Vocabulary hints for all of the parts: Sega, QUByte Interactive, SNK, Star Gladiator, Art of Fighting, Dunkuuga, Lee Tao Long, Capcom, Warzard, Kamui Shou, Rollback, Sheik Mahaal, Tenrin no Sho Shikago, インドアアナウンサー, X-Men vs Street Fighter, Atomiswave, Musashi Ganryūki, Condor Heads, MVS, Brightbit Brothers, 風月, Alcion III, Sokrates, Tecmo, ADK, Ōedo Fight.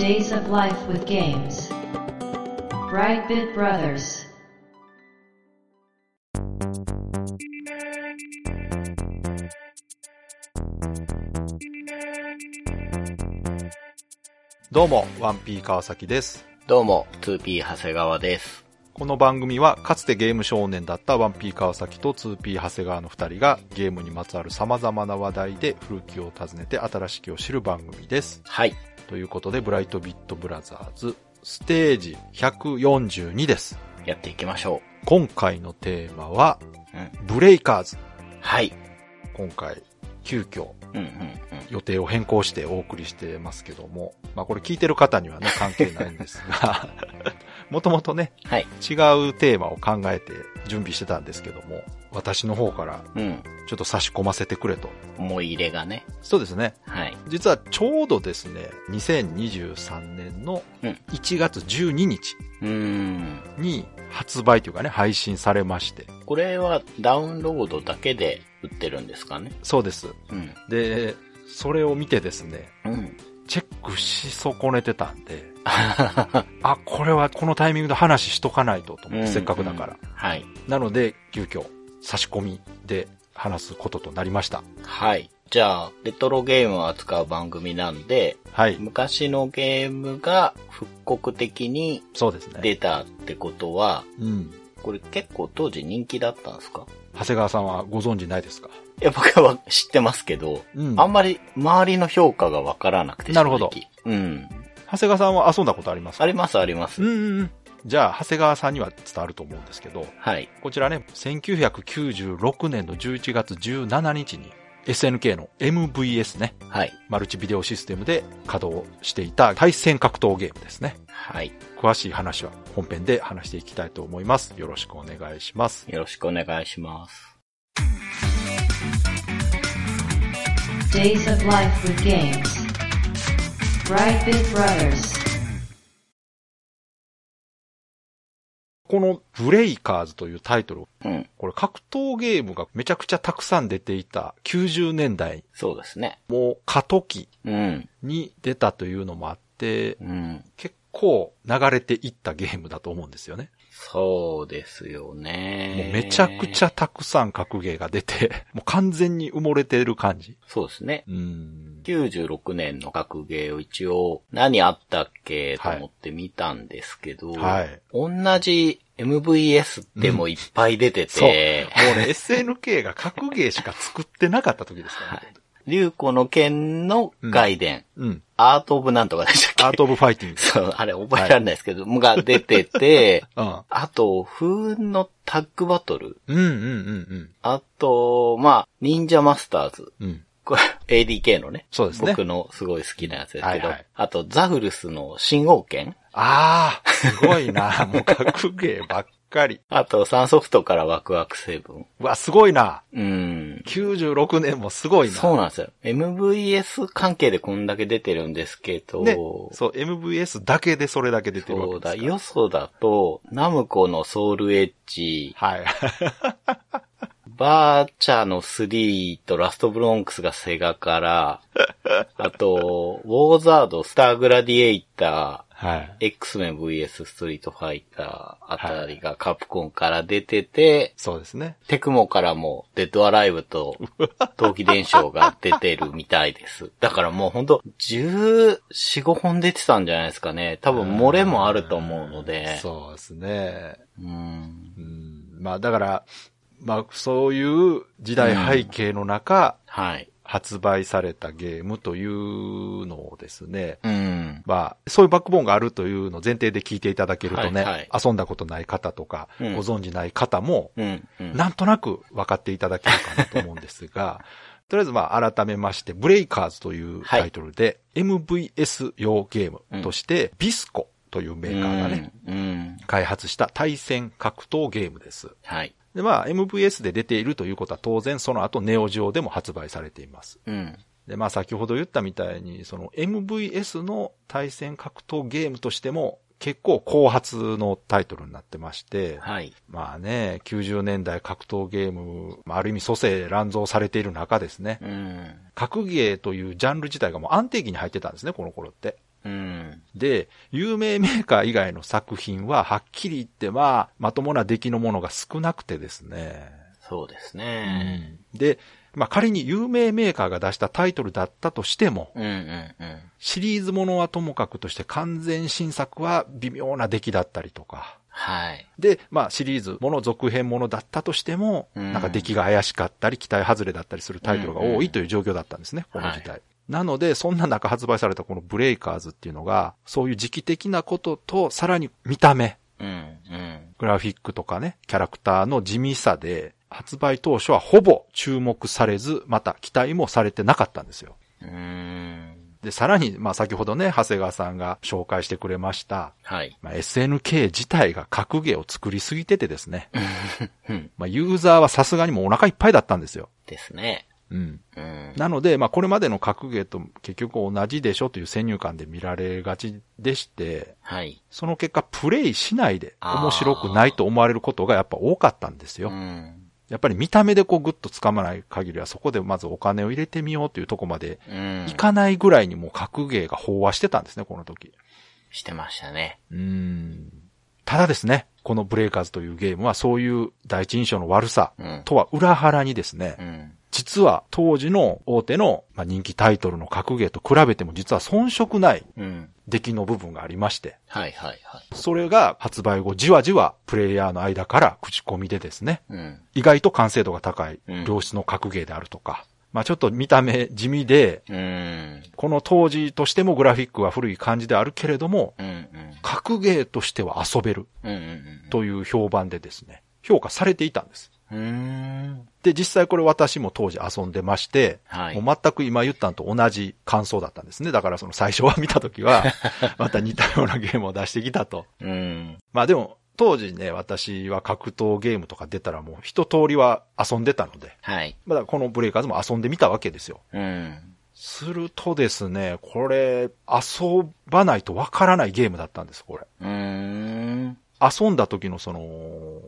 Days of Life with Games. Brightbit Brothers. どうも 1P 川崎です。どうも 2P 長谷川です。この番組はかつてゲーム少年だった 1P 川崎と 2P 長谷川の2人がゲームにまつわる様々な話題で古きを訪ねて新しきを知る番組です。はい。ということでブライトビットブラザーズステージ142です。やっていきましょう。今回のテーマは、ブレイカーズ。はい。今回急遽。うんうんうん、予定を変更してお送りしてますけども、まあこれ聞いてる方にはね関係ないんですがもともとね、はい、違うテーマを考えて準備してたんですけども、私の方からちょっと差し込ませてくれと、思い入れがね、そうですね、はい、実はちょうどですね2023年の1月12日に発売というかね配信されまして、これはダウンロードだけで売ってるんですかね。そうです、うん、でそれを見てですね、うん、チェックし損ねてたんであ、これはこのタイミングで話しとかないとと思って、うん、せっかくだから、はい、なので急遽差し込みで話すこととなりました。はい。じゃあレトロゲームを扱う番組なんで、はい、昔のゲームが復刻的に出たってことは、そうですね、うん、これ結構当時人気だったんですか。長谷川さんはご存知ないですか。いや、僕は知ってますけど、うん、あんまり周りの評価がわからなくて。なるほど。うん。長谷川さんは遊んだことありますか。あります、あります。うん。じゃあ、長谷川さんには伝わると思うんですけど、はい。こちらね、1996年の11月17日に SNK の MVS ね、はい。マルチビデオシステムで稼働していた対戦格闘ゲームですね。はい。詳しい話は本編で話していきたいと思います。よろしくお願いします。よろしくお願いします。Days of Life with Games. Brightbit Brothers. このブレイカーズというタイトル、うん、これ格闘ゲームがめちゃくちゃたくさん出ていた90年代。そうですね。もう過渡期に出たというのもあって、うん、結構こう流れていったゲームだと思うんですよね。そうですよね。もうめちゃくちゃたくさん格ゲーが出て、もう完全に埋もれてる感じ。そうですね。96年の格ゲーを一応何あったっけと思って見たんですけど、はい、同じ MVS でもいっぱい出てて、うん、そうもうねSNK が格ゲーしか作ってなかった時ですからね。はい、竜子の剣の外伝、うん、アートオブなんとかでしたっけ。アートオブファイティング。そう、あれ覚えられないですけど、はい、が出てて、うん、あと、風雲のタッグバトル。うんうんうんうん。あと、まあ、忍者マスターズ。うん。これ、ADK のね。そうですね。僕のすごい好きなやつですけど。はいはい、あと、ザフルスの信号剣。あー、すごいな。もう格ゲーばっかり。あと、サンソフトからワクワク成分。うわ、すごいな。うん。96年もすごいな。そうなんですよ。MVS 関係でこんだけ出てるんですけど。ね、そう、MVS だけでそれだけ出てるわけですから。そうだ、よそだと、ナムコのソウルエッジ。はい。バーチャーの3とラストブロンクスがセガから、あと、ウォーザード、スターグラディエイター、はい、X メン VS ストリートファイターあたりがカプコンから出てて、はい、そうですね。テクモからもデッドアライブと冬季伝承が出てるみたいです。だからもうほんと14、15本出てたんじゃないですかね。多分漏れもあると思うので。そうですね。まあだから、まあそういう時代背景の中、はい。発売されたゲームというのをですね、うん、まあそういうバックボーンがあるというのを前提で聞いていただけるとね、はいはい、遊んだことない方とか、うん、ご存じない方も、うんうん、なんとなく分かっていただけるかなと思うんですがとりあえずまあ改めましてブレイカーズというタイトルで、はい、MVS 用ゲームとして、うん、ビスコというメーカーがね、うんうん、開発した対戦格闘ゲームです。はい。で、まあ、MVS で出ているということは当然その後ネオジオでも発売されています。うん。で、まあ、先ほど言ったみたいに、その MVS の対戦格闘ゲームとしても結構後発のタイトルになってまして、はい。まあね、90年代格闘ゲーム、ある意味蘇生乱造されている中ですね。うん。格ゲーというジャンル自体がもう安定期に入ってたんですね、この頃って。うん、で、有名メーカー以外の作品ははっきり言ってまともな出来のものが少なくてですね。そうですね。うん、で、まあ、仮に有名メーカーが出したタイトルだったとしても、うんうんうん、シリーズものはともかくとして完全新作は微妙な出来だったりとか。はい。で、まあ、シリーズもの続編ものだったとしても、うん、なんか出来が怪しかったり期待外れだったりするタイトルが多いという状況だったんですね、うんうん、この時代。はい、なので、そんな中発売されたこのブレイカーズっていうのが、そういう時期的なことと、さらに見た目、うんうん、グラフィックとかね、キャラクターの地味さで、発売当初はほぼ注目されず、また期待もされてなかったんですよ。で、さらに、まあ先ほどね、長谷川さんが紹介してくれました。はい。まあ、SNK 自体が格ゲーを作りすぎててですね。まあユーザーはさすがにもうお腹いっぱいだったんですよ。ですね。うん、うん。なので、まあ、これまでの格ゲーと結局同じでしょという先入観で見られがちでして、はい。その結果、プレイしないで面白くないと思われることがやっぱ多かったんですよ。うん。やっぱり見た目でこうグッとつかまない限りはそこでまずお金を入れてみようというとこまでいかないぐらいにもう格ゲーが飽和してたんですね、この時。してましたね。ただですね、このブレイカーズというゲームはそういう第一印象の悪さとは裏腹にですね、うんうん、実は当時の大手の人気タイトルの格ゲーと比べても実は遜色ない出来の部分がありまして、うん、はいはいはい、それが発売後じわじわプレイヤーの間から口コミでですね、うん、意外と完成度が高い良質の格ゲーであるとか、まあちょっと見た目地味で、うん、この当時としてもグラフィックは古い感じであるけれども、うんうん、格ゲーとしては遊べるという評判でですね、評価されていたんです。で、実際これ私も当時遊んでまして、はい、もう全く今言ったのと同じ感想だったんですね。だからその最初は見たときは、また似たようなゲームを出してきたと。うん、まあでも、当時ね、私は格闘ゲームとか出たらもう一通りは遊んでたので、はい、まだこのブレイカーズも遊んでみたわけですよ。うん、するとですね、これ、遊ばないとわからないゲームだったんです、これ。遊んだ時のその、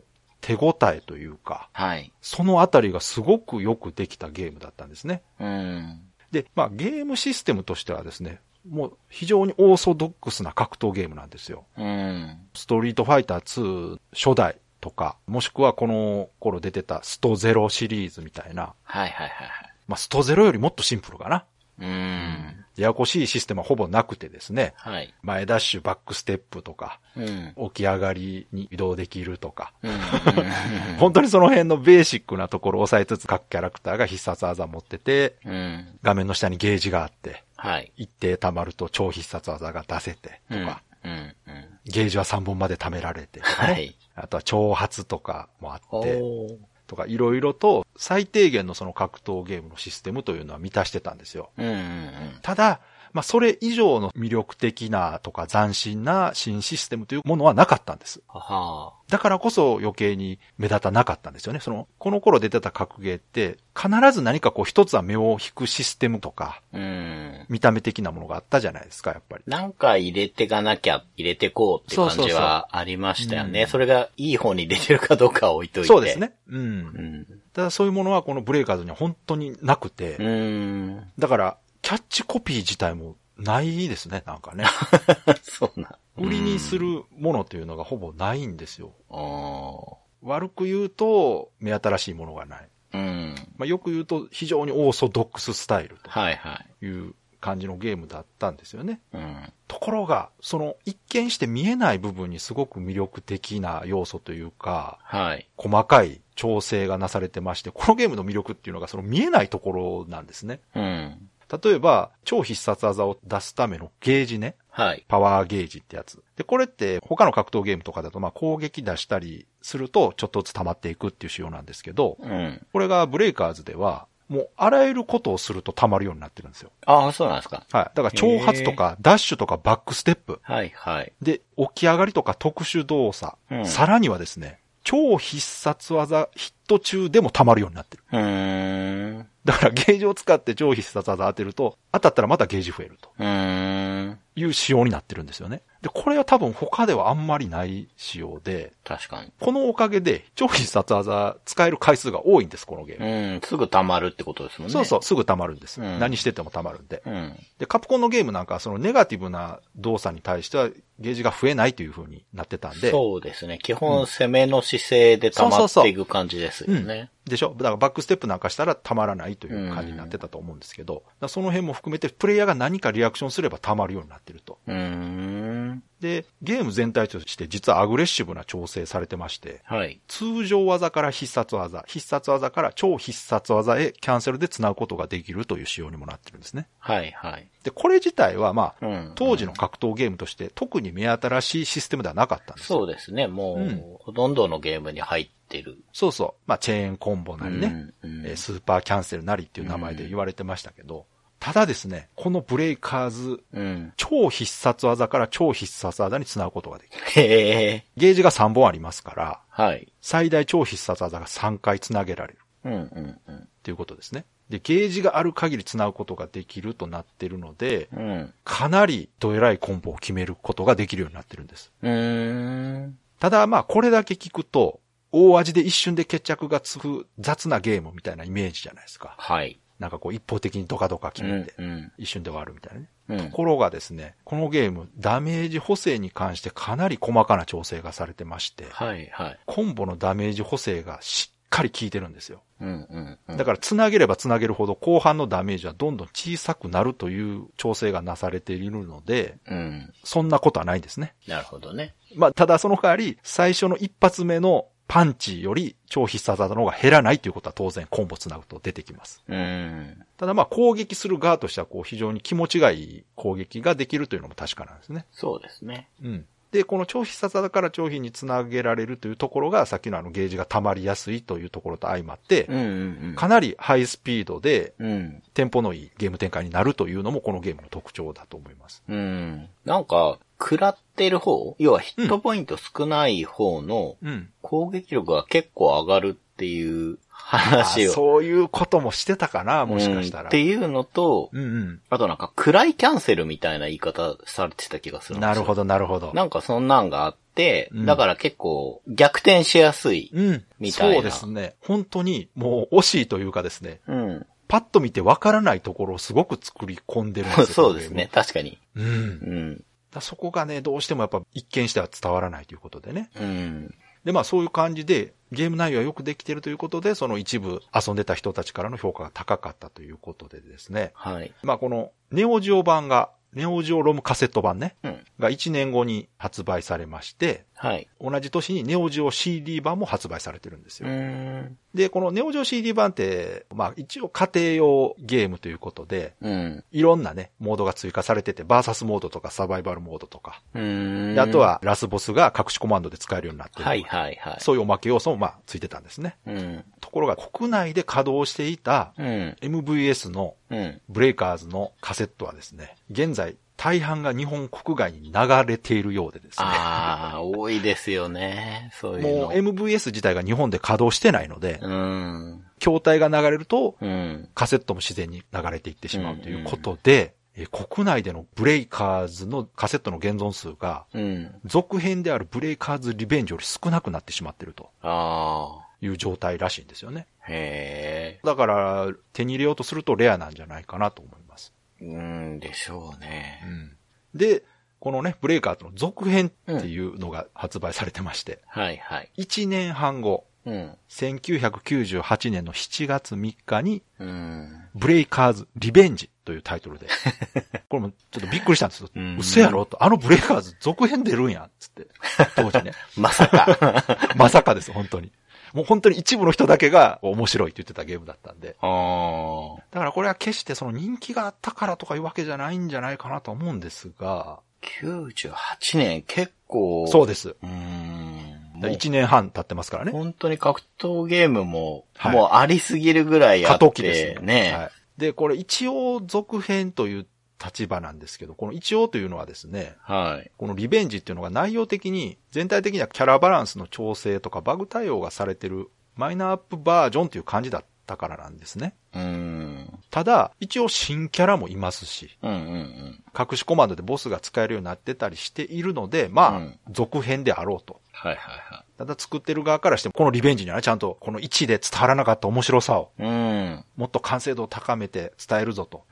手応えというか、はい、そのあたりがすごくよくできたゲームだったんですね。うん、で、まあゲームシステムとしてはですね、もう非常にオーソドックスな格闘ゲームなんですよ。うん、ストリートファイター2初代とか、もしくはこの頃出てたストゼロシリーズみたいな。はいはいはいはい。まあストゼロよりもっとシンプルかな。ややこしいシステムはほぼなくてですね、はい、前ダッシュバックステップとか、うん、起き上がりに移動できるとか、うんうんうん、本当にその辺のベーシックなところを抑えつつ各キャラクターが必殺技持ってて、うん、画面の下にゲージがあって、はい、一定溜まると超必殺技が出せてとか、うんうんうん、ゲージは3本まで貯められてとか、ね、はい、あとは挑発とかもあってとかいろいろと最低限のその格闘ゲームのシステムというのは満たしてたんですよ。うんうんうん、ただ、まあそれ以上の魅力的なとか斬新な新システムというものはなかったんです。はは、だからこそ余計に目立たなかったんですよね。その、この頃出てた格ゲーって必ず何かこう一つは目を引くシステムとか、うん、見た目的なものがあったじゃないですか、やっぱり。なんか入れてかなきゃ入れてこうって感じはありましたよね。うん、それがいい方に出てるかどうかは置いといて。そうですね。うん。うん、ただそういうものはこのブレイカーズには本当になくて、うん、だから、キャッチコピー自体もないですね、なんかね。そうな。売りにするものというのがほぼないんですよ。悪く言うと、目新しいものがない。うん。まあ、よく言うと、非常にオーソドックススタイルという感じのゲームだったんですよね。はいはい、うん、ところが、その一見して見えない部分にすごく魅力的な要素というか、はい、細かい調整がなされてまして、このゲームの魅力っていうのがその見えないところなんですね。うん。例えば、超必殺技を出すためのゲージね。はい。パワーゲージってやつ。で、これって他の格闘ゲームとかだと、まあ攻撃出したりすると、ちょっとずつ溜まっていくっていう仕様なんですけど、うん。これがブレイカーズでは、もうあらゆることをすると溜まるようになってるんですよ。ああ、そうなんですか。はい。だから、挑発とか、ダッシュとか、バックステップ。はいはい。で、起き上がりとか、特殊動作。うん、さらにはですね、超必殺技ヒット中でも溜まるようになってる。だからゲージを使って超必殺技当てると、当たったらまたゲージ増えるという仕様になってるんですよね。で、これは多分他ではあんまりない仕様で、確かに。このおかげで超必殺技使える回数が多いんです、このゲーム。うん、すぐ溜まるってことですもんね。そうそう、すぐ溜まるんです。うん、何してても溜まるんで。うん、で、カプコンのゲームなんかはそのネガティブな動作に対してはゲージが増えないという風になってたんで。そうですね。基本攻めの姿勢で溜まっていく感じですよね。そうそうそう、うん、でしょ。だからバックステップなんかしたら溜まらないという感じになってたと思うんですけど、うん、だからその辺も含めてプレイヤーが何かリアクションすれば溜まるようになってると。で、ゲーム全体として実はアグレッシブな調整されてまして、はい、通常技から必殺技、必殺技から超必殺技へキャンセルで繋ぐことができるという仕様にもなってるんですね。はいはい。で、これ自体はまあ、うん、当時の格闘ゲームとして特に目新しいシステムではなかったんですよ。そうですね。もう、うん、ほとんどのゲームに入って、そうそう。まあ、チェーンコンボなりね、うんうん、スーパーキャンセルなりっていう名前で言われてましたけど、うん、ただですね、このブレイカーズ、うん、超必殺技から超必殺技に繋ぐことができる。へー。ゲージが3本ありますから、はい、最大超必殺技が3回繋げられる。うんうんうん、っていうことですね。で、ゲージがある限り繋ぐことができるとなってるので、うん、かなりどえらいコンボを決めることができるようになってるんです。ただまあ、これだけ聞くと、大味で一瞬で決着がつく雑なゲームみたいなイメージじゃないですか。はい。なんかこう一方的にドカドカ決めて、うんうん、一瞬で終わるみたいなね、うん。ところがですね、このゲーム、ダメージ補正に関してかなり細かな調整がされてまして、はいはい。コンボのダメージ補正がしっかり効いてるんですよ。うんうんうん、だから繋げれば繋げるほど後半のダメージはどんどん小さくなるという調整がなされているので、うん、そんなことはないんですね。なるほどね。まあ、ただその代わり、最初の一発目のパンチより超必殺技の方が減らないということは当然コンボつなぐと出てきます。ただまあ攻撃する側としてはこう非常に気持ちがいい攻撃ができるというのも確かなんですね。そうですね。うん。で、この超必殺技から超必につなげられるというところがさっきのあのゲージが溜まりやすいというところと相まって、うんうんうん、かなりハイスピードで、うん、テンポのいいゲーム展開になるというのもこのゲームの特徴だと思います。うん。なんか食らってる方、要はヒットポイント少ない方の攻撃力が結構上がるっていう話を、うん、そういうこともしてたかな、もしかしたら、うん、っていうのと、うんうん、あとなんか暗いキャンセルみたいな言い方されてた気がするんですよ。なるほどなるほど。なんかそんなんがあって、うん、だから結構逆転しやすいみたいな、うん、そうですね。本当にもう惜しいというかですね、うん、パッと見てわからないところをすごく作り込んでるんですよ。そうですね、確かに、うん、うんそこがね、どうしてもやっぱ一見しては伝わらないということでね。うん、で、まあそういう感じで、ゲーム内容はよくできているということで、その一部遊んでた人たちからの評価が高かったということでですね。はい。まあこのネオジオ版が、ネオジオロムカセット版ね、うん、が1年後に発売されまして、はい、同じ年にネオジオ CD 版も発売されてるんですよ。で、このネオジオ CD 版って、まあ一応家庭用ゲームということで、うん、いろんなね、モードが追加されてて、バーサスモードとかサバイバルモードとか、であとはラスボスが隠しコマンドで使えるようになってる、はいはいはい、そういうおまけ要素もまあついてたんですね。うん、ところが国内で稼働していた MVS のブレイカーズのカセットはですね、現在大半が日本国外に流れているようでですね。ああ、多いですよね。そういうの。もう MVS 自体が日本で稼働してないので、うん、筐体が流れると、うん、カセットも自然に流れていってしまうということで、うんうん、国内でのブレイカーズのカセットの現存数が、うん、続編であるブレイカーズリベンジより少なくなってしまっていると。ああ。いう状態らしいんですよね。へえ。だから手に入れようとするとレアなんじゃないかなと思います。うんでしょうね。うん、で、このね、ブレイカーズの続編っていうのが発売されてまして。うん、はいはい。1年半後、うん、1998年の7月3日に、ブレイカーズリベンジというタイトルで。これもちょっとびっくりしたんですよ。嘘やろと。あのブレイカーズ続編出るんやんつって。当時ね。まさか。まさかです、本当に。もう本当に一部の人だけが面白いって言ってたゲームだったんで。ああ。だからこれは決してその人気があったからとかいうわけじゃないんじゃないかなと思うんですが。98年結構。そうです。1年半経ってますからね。本当に格闘ゲームも、はい、もうありすぎるぐらいあって。過渡期ですね。はい。で、これ一応続編という立場なんですけど、この一応というのはですね、はい、このリベンジっていうのが内容的に全体的にはキャラバランスの調整とかバグ対応がされてるマイナーアップバージョンという感じだっったからなんですね。ただ一応新キャラもいますし、隠しコマンドでボスが使えるようになってたりしているので、まあ、続編であろうと。はいはいはい。ただ作ってる側からしてもこのリベンジにはね、ちゃんとこの1で伝わらなかった面白さを、もっと完成度を高めて伝えるぞと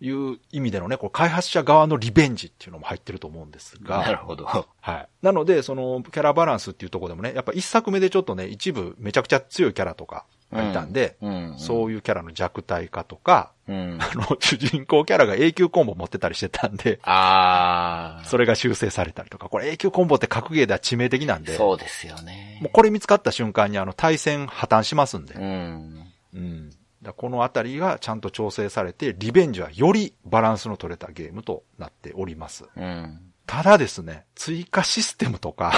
いう意味でのね、こう開発者側のリベンジっていうのも入ってると思うんですが。なるほど。はい。なのでそのキャラバランスっていうところでもね、やっぱ一作目でちょっとね、一部めちゃくちゃ強いキャラとかがいたんで、そういうキャラの弱体化とか、主人公キャラが永久コンボ持ってたりしてたんで、それが修正されたりとか、これ永久コンボって格ゲーでは致命的なんで、そうですよね。もうこれ見つかった瞬間に対戦破綻しますんで、だこのあたりがちゃんと調整されて、リベンジはよりバランスの取れたゲームとなっております。ただですね、追加システムとか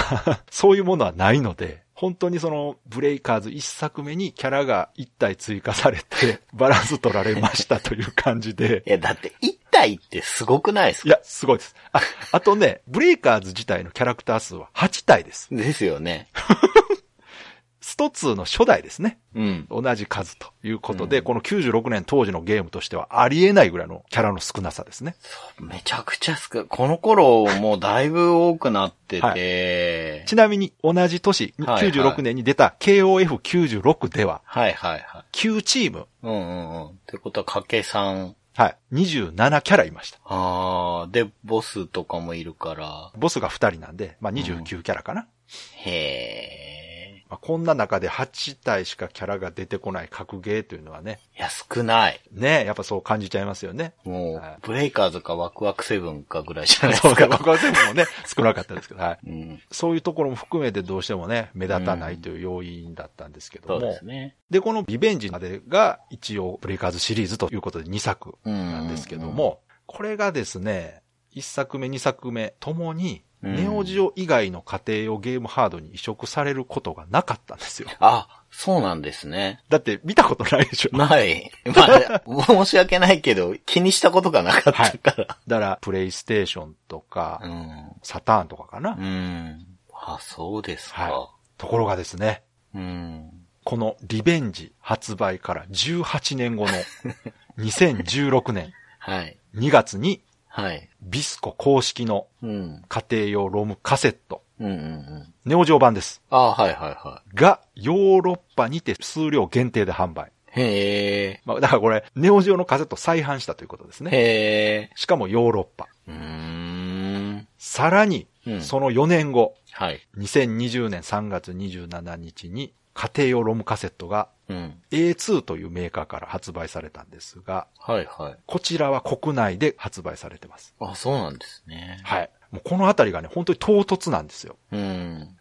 そういうものはないので、本当にそのブレイカーズ一作目にキャラが一体追加されてバランス取られましたという感じで。いやだって一体ってすごくないですか？いやすごいです。あとね、ブレイカーズ自体のキャラクター数は8体です。ですよね。スト2の初代ですね。同じ数ということで、この96年当時のゲームとしてはありえないぐらいのキャラの少なさですね。めちゃくちゃ少ない。この頃もうだいぶ多くなってて、はい、ちなみに同じ年、96年に出た KOF96 では、9チーム。ってことは掛け3。はい。27キャラいました。で、ボスとかもいるから。ボスが2人なんで、まあ29キャラかな。へー。こんな中で8体しかキャラが出てこない格ゲーというのはね。いや、少ない。ね、やっぱそう感じちゃいますよね。もう、ブレイカーズかワクワクセブンかぐらいじゃないですか。そうか、ワクワクセブンもね、少なかったですけど、はい、そういうところも含めてどうしてもね、目立たないという要因だったんですけども。そうですね。で、このリベンジまでが一応ブレイカーズシリーズということで2作なんですけども、これがですね、1作目、2作目ともに、ネオジオ以外の家庭用ゲームハードに移植されることがなかったんですよ。あ、そうなんですね。だって見たことないでしょ。ない。まあ、申し訳ないけど、気にしたことがなかったから。はい、だから、プレイステーションとか、サターンとかかな。あ、そうですか。はい、ところがですね、このリベンジ発売から18年後の2016年2月に、はい。ビスコ公式の家庭用ロムカセット。ネオジオ版です。が、ヨーロッパにて数量限定で販売。へー。まあ、だからこれ、ネオジオのカセット再販したということですね。へー。しかもヨーロッパ。さらに、その4年後。2020年3月27日に、家庭用ロムカセットが、A2 というメーカーから発売されたんですが、こちらは国内で発売されてます。あ、そうなんですね。はい。もうこのあたりがね、本当に唐突なんですよ。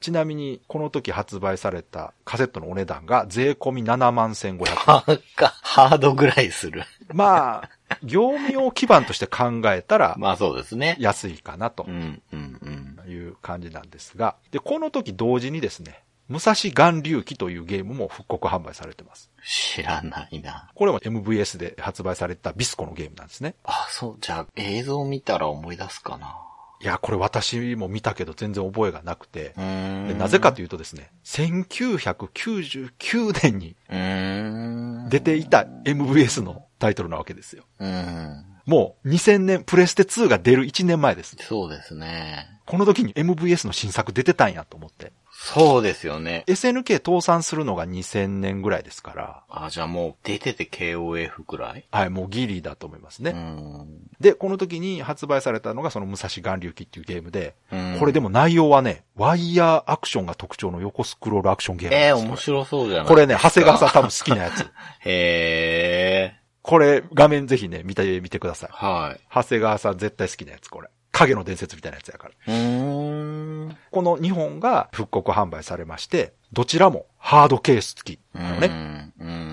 ちなみに、この時発売されたカセットのお値段が税込み71,500円。ハードぐらいする。まあ、業務用基盤として考えたら、まあそうですね。安いかなという感じなんですが、で、この時同時にですね、武蔵巌流記というゲームも復刻販売されてます。知らないな。これも MVS で発売されたビスコのゲームなんですね。あ、そう。じゃあ映像見たら思い出すかな。いや、これ私も見たけど全然覚えがなくて。で、なぜかというとですね、1999年に出ていた MVS のタイトルなわけですよ。もう2000年プレステ2が出る1年前です。そうですね。この時に MVS の新作出てたんやと思って。そうですよね。SNK 倒産するのが2000年ぐらいですから。あ、じゃあもう出てて KOF くらい？はい、もうギリだと思いますね。で、この時に発売されたのがその武蔵巌流記っていうゲームで、これでも内容はね、ワイヤーアクションが特徴の横スクロールアクションゲームです。面白そうじゃないですか。これね、長谷川さん多分好きなやつ。へー。これ、画面ぜひね、見てみてください。はい。長谷川さん絶対好きなやつ、これ。影の伝説みたいなやつやから。この2本が復刻販売されまして、どちらもハードケース付きのね、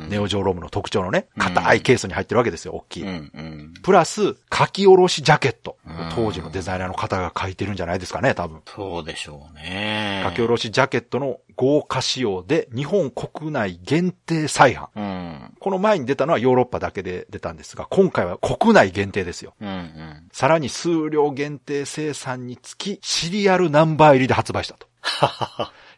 ネオジオロムの特徴のね、硬いケースに入ってるわけですよ、大きい。プラス、書き下ろしジャケット。当時のデザイナーの方が書いてるんじゃないですかね、多分。そうでしょうね。書き下ろしジャケットの豪華仕様で、日本国内限定再販。この前に出たのはヨーロッパだけで出たんですが、今回は国内限定ですよ。さらに数量限定生産につき、シリアルナンバー入りで発売したと。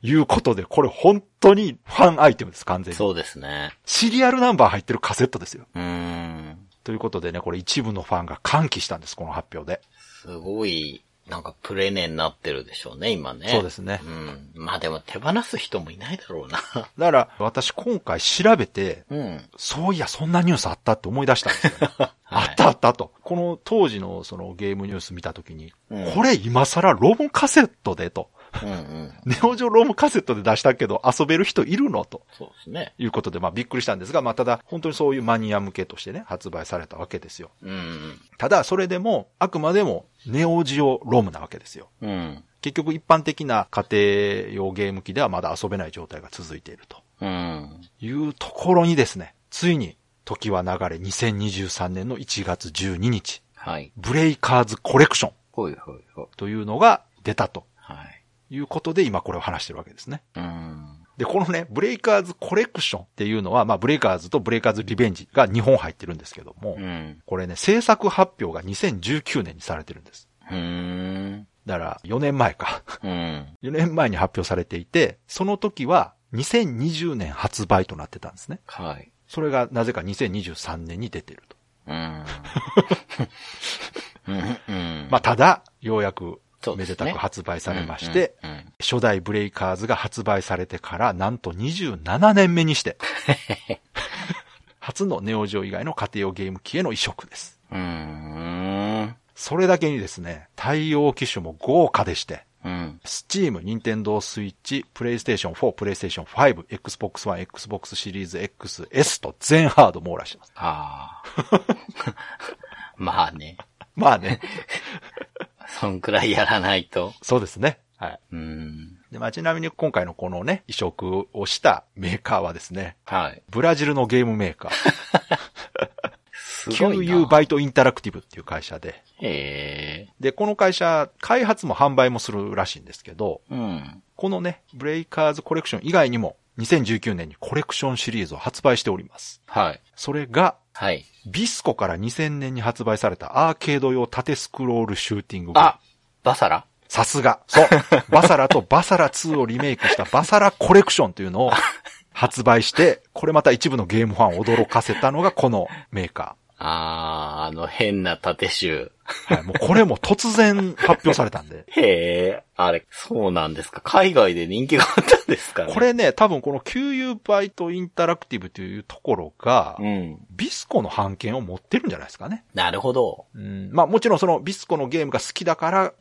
いうことで、これ本当にファンアイテムです、完全に。そうですね。シリアルナンバー入ってるカセットですよ。ということでね、これ一部のファンが歓喜したんです、この発表で。すごい、なんかプレネになってるでしょうね、今ね。そうですね。うん。まあでも手放す人もいないだろうな。だから、私今回調べて、うん、そういや、そんなニュースあったって思い出したんですよ、ねはい。あったあったと。この当時のそのゲームニュース見たときに、うん、これ今更ロムカセットでと。うんうん、ネオジョロームカセットで出したけど遊べる人いるのと。そうですね。いうことで、まあびっくりしたんですが、まあただ本当にそういうマニア向けとしてね、発売されたわけですよ。うんうん、ただそれでも、あくまでもネオジオロームなわけですよ。うん、結局一般的な家庭用ゲーム機ではまだ遊べない状態が続いていると。うん、いうところにですね、ついに時は流れ2023年の1月12日。はい。ブレイカーズコレクション。はいはいはい。というのが出たと。はい。いうことで今これを話してるわけですね。で、このね、ブレイカーズコレクションっていうのは、まあブレイカーズとブレイカーズリベンジが2本入ってるんですけども、うん、これね、制作発表が2019年にされてるんです。だから4年前か、うん。4年前に発表されていて、その時は2020年発売となってたんですね。はい。それがなぜか2023年に出てると。まあただ、ようやく、めでたく発売されまして、うんうんうん、初代ブレイカーズが発売されてからなんと27年目にして初のネオジオ以外の家庭用ゲーム機への移植です。それだけにですね、対応機種も豪華でして、うん、Steam、Nintendo Switch、PlayStation 4、PlayStation 5、Xbox One、Xbox シリーズ XS と全ハード網羅してます。あまあねまあねそんくらいやらないと。そうですね。はい。で、まあ、ちなみに今回のこのね、移植をしたメーカーはですね。はい。ブラジルのゲームメーカー。すごいな。QU バイトインタラクティブっていう会社で。で、この会社、開発も販売もするらしいんですけど、うん、このね、ブレイカーズコレクション以外にも、2019年にコレクションシリーズを発売しております。はい。それが、はい。ビスコから2000年に発売されたアーケード用縦スクロールシューティングゲーム。あ、バサラ？さすが。そう。バサラとバサラ2をリメイクしたバサラコレクションというのを発売して、これまた一部のゲームファンを驚かせたのがこのメーカー。あの変な縦集。はい、もうこれも突然発表されたんで。へえ、あれ、そうなんですか。海外で人気があったんですかね。これね、多分この QU バイトインタラクティブというところが、うん、ビスコの版権を持ってるんじゃないですかね。なるほど。うん、まあもちろんそのビスコのゲームが好きだから、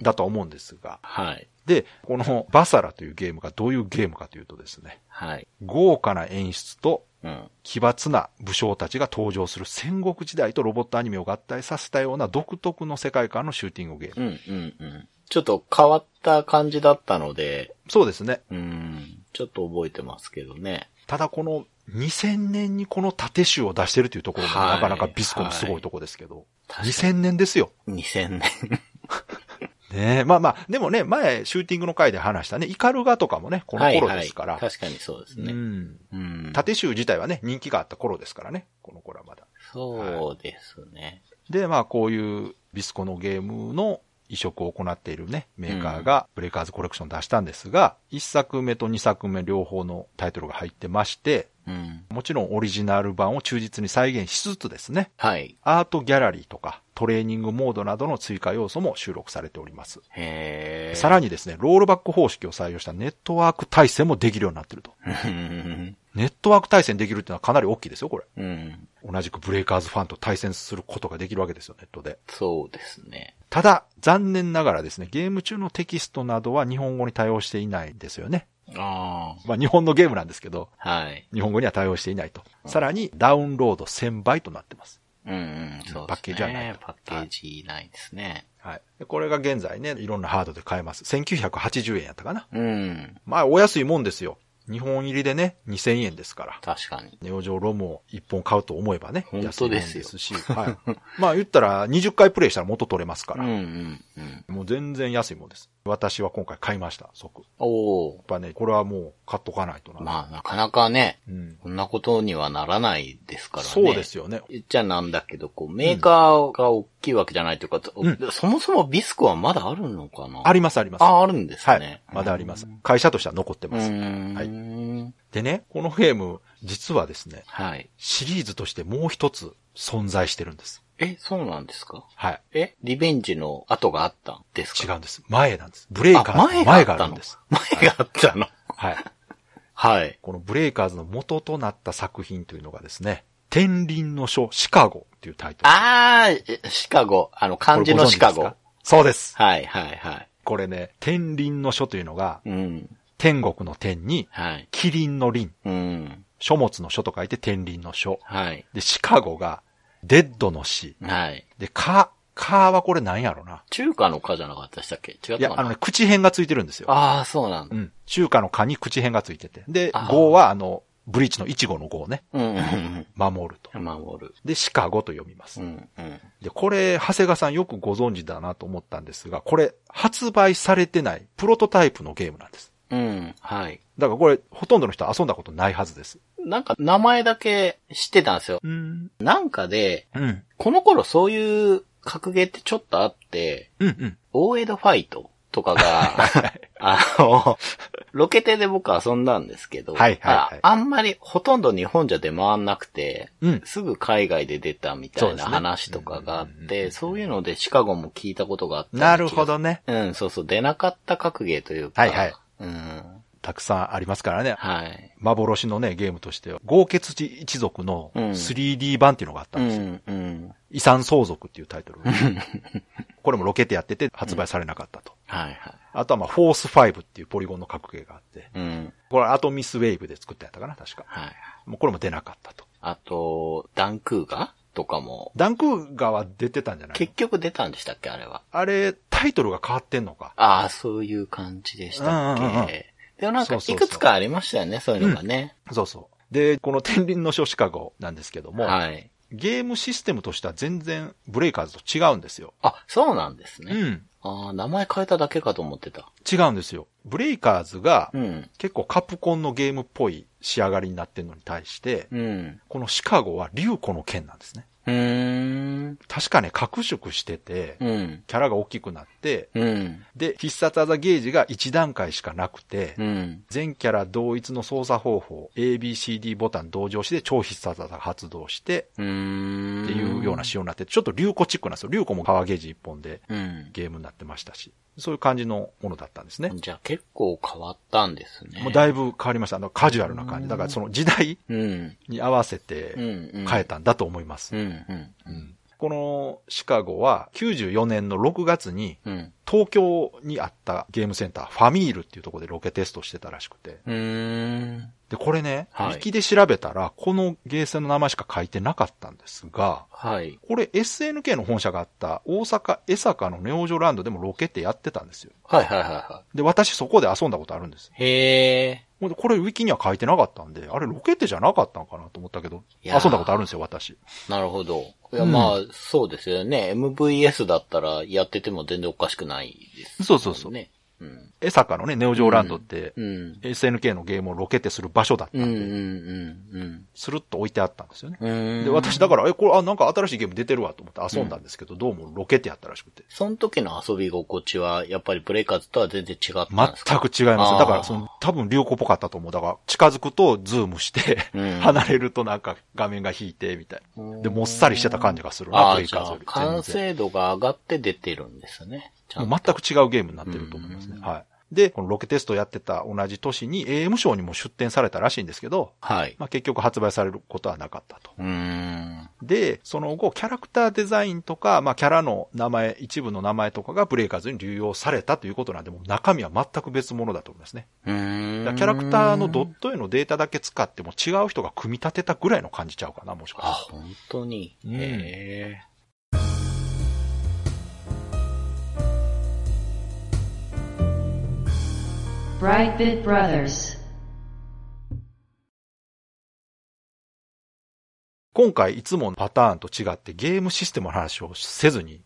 だと思うんですが。うんうん、はい。で、このバサラというゲームがどういうゲームかというとですね。はい。豪華な演出と、うん、奇抜な武将たちが登場する戦国時代とロボットアニメを合体させたような独特の世界観のシューティングゲーム。うんうんうん。ちょっと変わった感じだったので。そうですね。ちょっと覚えてますけどね。ただこの2000年にこの縦集を出してるというところもなかなかビスコのすごいところですけど。はいはい、2000年ですよ。2000年。ねえ、まあまあ、でもね、前、シューティングの回で話したね、イカルガとかもね、この頃ですから。はいはい、確かにそうですね。縦集自体はね、人気があった頃ですからね、この頃はまだ。そうですね。はい、で、まあ、こういうビスコのゲームの移植を行っているね、メーカーが、ブレイカーズコレクション出したんですが、1作目と2作目両方のタイトルが入ってまして、もちろんオリジナル版を忠実に再現しつつですね、はい、アートギャラリーとかトレーニングモードなどの追加要素も収録されております。へー。さらにですね、ロールバック方式を採用したネットワーク対戦もできるようになってると。ネットワーク対戦できるっていうのはかなり大きいですよ、これ。うん、同じくブレイカーズファンと対戦することができるわけですよ、ネットで。そうですね。ただ残念ながらですね、ゲーム中のテキストなどは日本語に対応していないんですよね。あ、まあ日本のゲームなんですけど、はい、日本語には対応していないと。さらにダウンロード1000倍となってます。そうですね、パッケージはないと。パッケージないですね。はい。で、これが現在ね、いろんなハードで買えます。1980円やったかな。まあお安いもんですよ。2本入りでね、2000円ですから。確かに。ネオジョーロムを1本買うと思えばね。本当ですよ。安いですし。はい。まあ言ったら20回プレイしたら元取れますから。うんうんうん。もう全然安いもんです。私は今回買いました、即。おー。やっぱね、これはもう買っとかないとな。まあなかなかね、うん、こんなことにはならないですからね。そうですよね。言っちゃなんだけど、こう、メーカーが大きいわけじゃないというか、うん、そもそもビスコはまだあるのかな？ありますあります。あるんですね。はい。まだあります。会社としては残ってます。はい。でね、このゲーム、実はですね、はい、シリーズとしてもう一つ存在してるんです。え、そうなんですか？はい。え、リベンジの後があったんですか？違うんです。前なんです。ブレイカーの前があるんです。前があったの。はい。はい。このブレイカーズの元となった作品というのがですね、天輪の書シカゴっていうタイトル。ああ、シカゴ。漢字のシカゴ。そうです。はいはいはい。これね、天輪の書というのが、うん、天国の天に、はい、キリンの輪、うん、書物の書と書いて天輪の書、はい、でシカゴがデッドの死、はい、でカはこれなんやろな、中華のカじゃなかったでしたっけ？違ったかな。いや口辺がついてるんですよ。ああそうなんだ、うん。中華のカに口辺がついてて、で号はブリーチのイチゴの号ね、うんうんうん、守ると守るでシカゴと読みます、うんうん、でこれ長谷川さんよくご存知だなと思ったんですが、これ発売されてないプロトタイプのゲームなんです。うんはい。だからこれほとんどの人は遊んだことないはずです。なんか名前だけ知ってたんですよ、うん、なんかで、うん、この頃そういう格ゲーってちょっとあって、うんうん、大江戸ファイトとかがロケテで僕遊んだんですけど、はいはいはい、あんまりほとんど日本じゃ出回んなくて、うん、すぐ海外で出たみたいな話とかがあって、そういうのでシカゴも聞いたことがあった。なるほどね。うん、そうそう、出なかった格ゲーというか、はいはい、うん、たくさんありますからね。はい、幻のね、ゲームとしては、豪傑一族の 3D 版っていうのがあったんですよ。うんうん、遺産相続っていうタイトル。これもロケてやってて発売されなかったと。うん、はいはい。あとはフォース5っていうポリゴンの格ゲーがあって、うん、これアトミスウェーブで作ったやったかな確か。はい。もうこれも出なかったと。あとダンクーガとかも。ダンクーガは出てたんじゃない？結局出たんでしたっけあれは。あれタイトルが変わってんのか。ああそういう感じでしたっけ。うんうんうん、でもなんかいくつかありましたよねそういうのがね。うん、そうそう。でこの天輪の書シカゴなんですけども。はい。ゲームシステムとしては全然ブレイカーズと違うんですよ。あ、そうなんですね。うん。ああ、名前変えただけかと思ってた。違うんですよ。ブレイカーズが、結構カプコンのゲームっぽい仕上がりになってるのに対して、うん、このシカゴは竜子の剣なんですね。確かね、拡色してて、うん、キャラが大きくなって、うん、で、必殺技ゲージが1段階しかなくて、うん、全キャラ同一の操作方法、ABCD ボタン同乗しで超必殺技が発動して、っていうような仕様になって、ちょっと竜子チックなんですよ。竜子もパワーゲージ1本でゲームになってましたし、そういう感じのものだったんですね。じゃあ結構変わったんですね。もうだいぶ変わりました。カジュアルな感じ。だからその時代に合わせて変えたんだと思います。うんうんうんうん、このシカゴは94年の6月に東京にあったゲームセンターファミールっていうところでロケテストしてたらしくて、でこれね、はい、Wikiで調べたらこのゲーセンの名前しか書いてなかったんですが、はい、これ SNK の本社があった大阪江坂のネオジョランドでもロケテやってたんですよ。はいはいはいはい。で私そこで遊んだことあるんです。へー。これウィキには書いてなかったんで、あれロケテじゃなかったのかなと思ったけど、遊んだことあるんですよ、私。なるほど。いや、まあ、うん、そうですよね。MVS だったらやってても全然おかしくないです、ね。そうそうそう。ね、うん。江坂のね、ネオジョーランドって、うんうん、SNK のゲームをロケテする場所だったんで、うんうんうんうん、スルッと置いてあったんですよね。で、私だから、これ、なんか新しいゲーム出てるわと思って遊んだんですけど、うん、どうもロケテやったらしくて。その時の遊び心地は、やっぱりブレイカーズとは全然違ったんですか？全く違います。だから、多分流行っぽかったと思う。だから、近づくとズームして、うん、離れるとなんか画面が引いて、みたいな。で、もっさりしてた感じがするな、ブレイカーズより。完成度が上がって出てるんですね。もう全く違うゲームになってると思いますね。はい。で、このロケテストやってた同じ年に AM 賞にも出展されたらしいんですけど、はい。まあ結局発売されることはなかったと。で、その後、キャラクターデザインとか、まあキャラの名前、一部の名前とかがブレイカーズに流用されたということなんで、もう中身は全く別物だと思いますね。キャラクターのドット絵のデータだけ使っても違う人が組み立てたぐらいの感じちゃうかな、もしかしたら。あ、本当に。へー。Brightbit Brothers 今回いつものパターンと違ってゲームシステムの話をせずに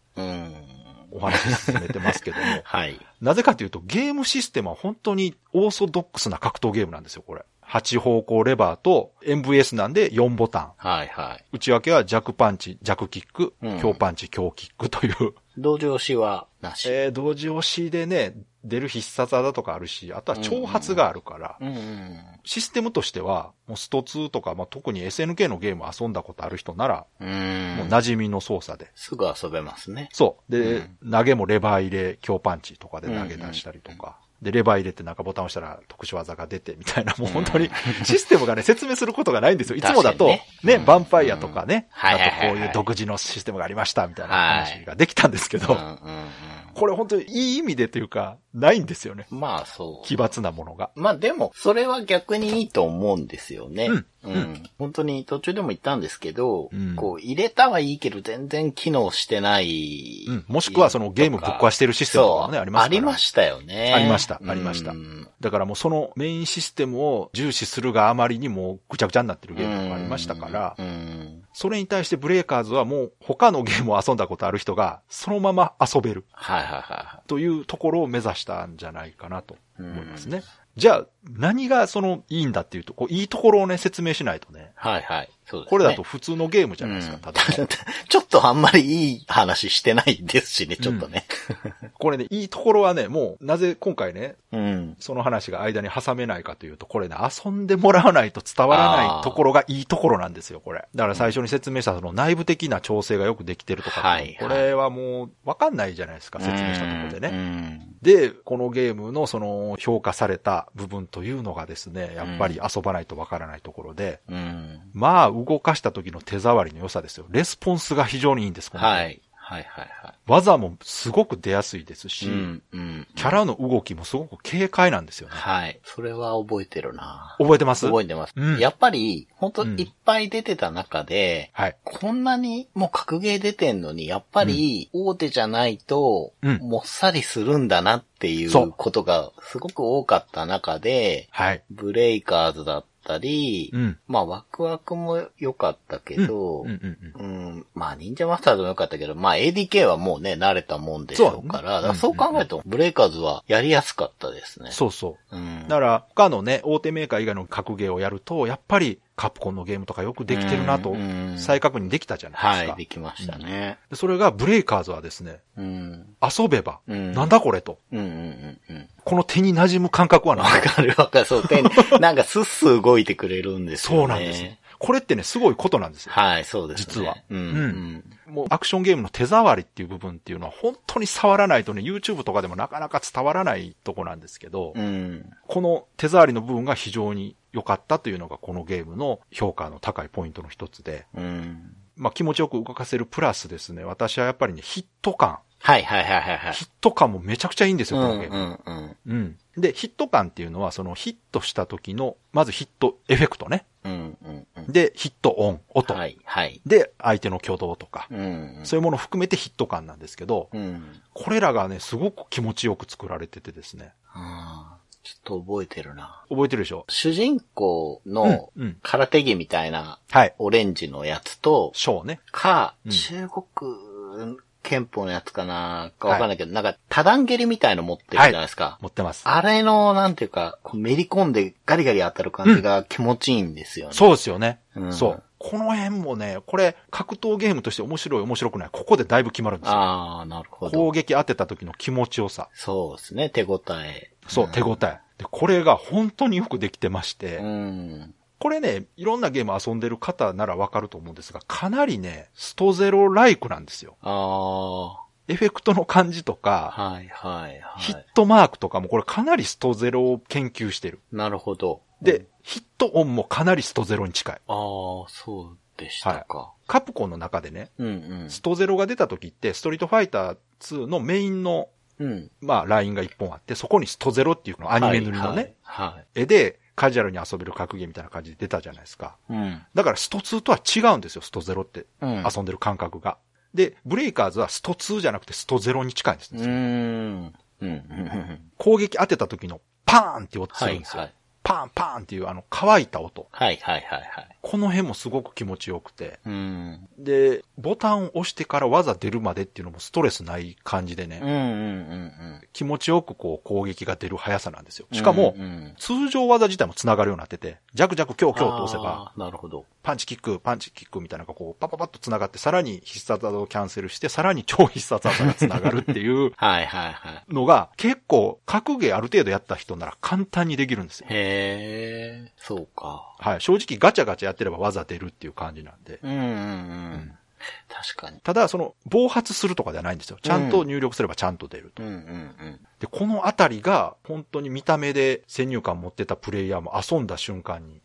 お話し進めてますけども、はい、なぜかというとゲームシステムは本当にオーソドックスな格闘ゲームなんですよこれ。8方向レバーと MVS なんで4ボタン。はいはい。内訳は弱パンチ、弱キック、強パンチ、強キックという。同時押しはなし。同時押しでね、出る必殺技とかあるし、あとは挑発があるから、うんうん、システムとしては、もうスト2とか、まあ、特に SNK のゲーム遊んだことある人なら、もう馴染みの操作で。すぐ遊べますね。そう。で、投げもレバー入れ、強パンチとかで投げ出したりとか。で、レバー入れてなんかボタン押したら特殊技が出てみたいな、もう本当にシステムがね、説明することがないんですよ。いつもだと、ね、ヴァンパイアとかね、あとこういう独自のシステムがありましたみたいな話ができたんですけど、これ本当にいい意味でというか、ないんですよね。まあそう。奇抜なものが。まあでも、それは逆にいいと思うんですよね。本当に途中でも言ったんですけど、こう入れたはいいけど全然機能してない。もしくはそのゲームぶっ壊してるシステムとかね、ありますから。ありましたよね。ありました。ありました。だからもうそのメインシステムを重視するがあまりにもうぐちゃぐちゃになってるゲームとかありましたから、それに対してブレイカーズはもう他のゲームを遊んだことある人がそのまま遊べる。はいはいはい。というところを目指したんじゃないかなと思いますね。じゃあ何がそのいいんだっていうと、こういいところをね説明しないとね。はいはい。そうですね。これだと普通のゲームじゃないですか。ただちょっとあんまりいい話してないですしね、ちょっとね。これね、いいところはね、もうなぜ今回ね、その話が間に挟めないかというと、これね、遊んでもらわないと伝わらないところがいいところなんですよ、これ。だから最初に説明したその内部的な調整がよくできてるとか、これはもうわかんないじゃないですか、説明したところでね。で、このゲームのその評価された部分というのがですね、やっぱり遊ばないとわからないところで、まあ動かした時の手触りの良さですよ。レスポンスが非常にいいんです。はい。はいはいはい。技もすごく出やすいですし、キャラの動きもすごく軽快なんですよね。はい。それは覚えてるな。覚えてます?覚えてます。やっぱり、ほんといっぱい出てた中で、こんなにもう格ゲー出てんのに、やっぱり大手じゃないと、もっさりするんだなっていうことがすごく多かった中で、ブレイカーズだった。まあワクワクも良かったけど、まあ忍者マスターズも良かったけど、まあ ADK はもうね慣れたもんでしょうから、そう考えるとブレイカーズはやりやすかったですね。そうそう。だから他のね大手メーカー以外の格ゲーをやるとやっぱりカプコンのゲームとかよくできてるなと再確認できたじゃないですか。はい、できましたね。それがブレイカーズはですね、遊べばなんだこれと。この手に馴染む感覚はな。わかるわかる。そう、手に、なんかスッスー動いてくれるんですよね。そうなんですね。これってね、すごいことなんですよ。はい、そうですね。実は。もうアクションゲームの手触りっていう部分っていうのは本当に触らないとね、YouTube とかでもなかなか伝わらないとこなんですけど、この手触りの部分が非常に良かったというのがこのゲームの評価の高いポイントの一つで、まあ気持ちよく動かせるプラスですね、私はやっぱりね、ヒット感。ヒット感もめちゃくちゃいいんですよ、このゲーム。で、ヒット感っていうのは、そのヒットした時の、まずヒットエフェクトね。で、ヒット音、音。で、相手の挙動とか、そういうものを含めてヒット感なんですけど、これらがね、すごく気持ちよく作られててですね。ちょっと覚えてるな。覚えてるでしょ?主人公の空手着みたいな、オレンジのやつと、ショーね。中国、憲法のやつかなかわかんないけど、なんか、多段蹴りみたいの持ってるじゃないですか。持ってます。あれの、なんていうか、めり込んでガリガリ当たる感じが気持ちいいんですよね。そうですよね。そう。この辺もね、これ、格闘ゲームとして面白い、面白くない。ここでだいぶ決まるんですよ。ああ、なるほど。攻撃当てた時の気持ちよさ。そうですね、手応え。そう、手応え。で、これが本当によくできてまして、これね、いろんなゲーム遊んでる方ならわかると思うんですが、かなりね、ストゼロライクなんですよ。エフェクトの感じとか、ヒットマークとかもこれかなりストゼロを研究してる。なるほど。で、ヒット音もかなりストゼロに近い。ああ、そうでしたか。カプコンの中でね、ストゼロが出た時って、ストリートファイター2のメインの、まあ、ラインが一本あって、そこにストゼロっていうのアニメ塗りのね、絵で、カジュアルに遊べる格ゲーみたいな感じで出たじゃないですか。だからスト2とは違うんですよ、スト0って。遊んでる感覚が。で、ブレイカーズはスト2じゃなくてスト0に近いんですよ。攻撃当てた時のパーンって音するんですよ。パーンパーンっていうあの乾いた音。この辺もすごく気持ちよくて、うん、でボタンを押してから技出るまでっていうのもストレスない感じでね、うんうんうんうん、気持ちよくこう攻撃が出る速さなんですよ。しかも、うんうん、通常技自体もつながるようになってて、ジャクジャク強強と押せば、なるほど、パンチキックパンチキックみたいなのがこうパパパッとつながって、さらに必殺技をキャンセルして、さらに超必殺技がつながるっていうのが結構格ゲーある程度やった人なら簡単にできるんですよ。へー、そうか。はい、正直ガチャガチャやってれば技出るっていう感じなんで。うんうんうん。うん、確かに。ただ、その、暴発するとかではないんですよ。ちゃんと入力すればちゃんと出ると。うんうんうん、で、このあたりが、本当に見た目で先入観持ってたプレイヤーも遊んだ瞬間に、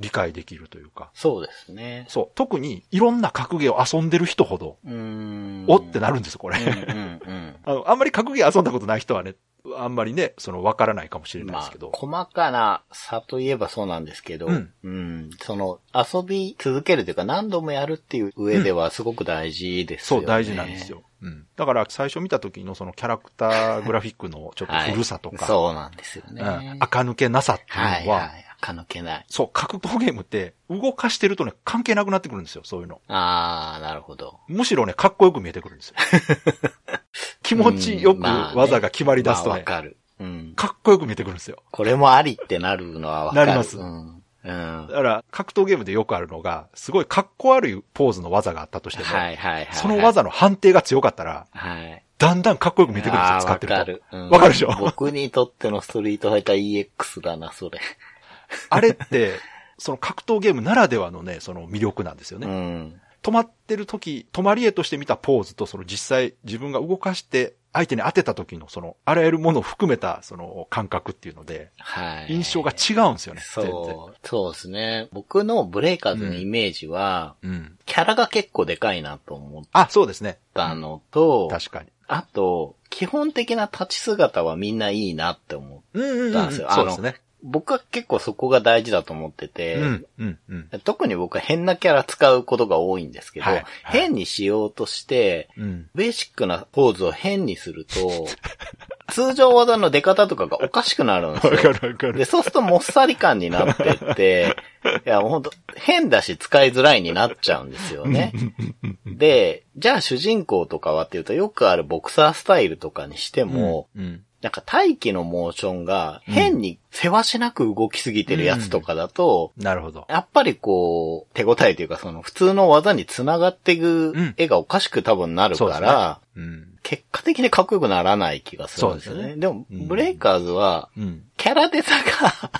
理解できるというか、うん。そうですね。そう。特に、いろんな格ゲーを遊んでる人ほど、おってなるんですよ、これ。うんうんうん、あんまり格ゲー遊んだことない人はね、あんまりね、その分からないかもしれないですけど。まあ、細かな差といえばそうなんですけど、うん、うん、その遊び続けるというか何度もやるっていう上ではすごく大事ですよね。うん、そう、大事なんですよ。うん。だから最初見た時のそのキャラクターグラフィックのちょっと古さとか、はい、そうなんですよね。うん、垢抜けなさっていうのは、はいはい、垢抜けない。そう、格闘ゲームって動かしてるとね、関係なくなってくるんですよ、そういうの。ああ、なるほど。むしろね、かっこよく見えてくるんですよ。気持ちよく技が決まり出すとね、うん、まあね、まあ、わかる、うん、かっこよく見えてくるんですよ。これもありってなるのはわかる。なります。うんうん、だから、格闘ゲームでよくあるのが、すごいかっこ悪いポーズの技があったとしても、はいはいはいはい、その技の判定が強かったら、はい、だんだんかっこよく見えてくるんですよ、使ってると。わかる。わかるでしょ？僕にとってのストリートファイター EX だな、それ。あれって、その格闘ゲームならではのね、その魅力なんですよね。うん、止まってる時、止まり絵として見たポーズと、その実際自分が動かして、相手に当てた時のそのあらゆるものを含めたその感覚っていうので、はい、印象が違うんですよね。そう、そうですね。僕のブレイカーズのイメージは、うん、キャラが結構でかいなと思ったのと、あ、そうですね。うん、確かに。あと基本的な立ち姿はみんないいなって思ったんですよ。そうですね。僕は結構そこが大事だと思ってて、うんうんうん、特に僕は変なキャラ使うことが多いんですけど、はいはい、変にしようとして、うん、ベーシックなポーズを変にすると、通常技の出方とかがおかしくなるんですよ。わかるわかる。で、そうするともっさり感になってって、いや、ほんと、変だし使いづらいになっちゃうんですよね。で、じゃあ主人公とかはっていうとよくあるボクサースタイルとかにしても、うんうん、なんか待機のモーションが変にせわしなく動きすぎてるやつとかだと、うん、なるほど。やっぱりこう手応えというかその普通の技に繋がっていく絵がおかしく多分なるから、うんそうですね、うん、結果的にかっこよくならない気がするんですよね。そうですね。でも、うん、ブレイカーズは、うん、キャラデザが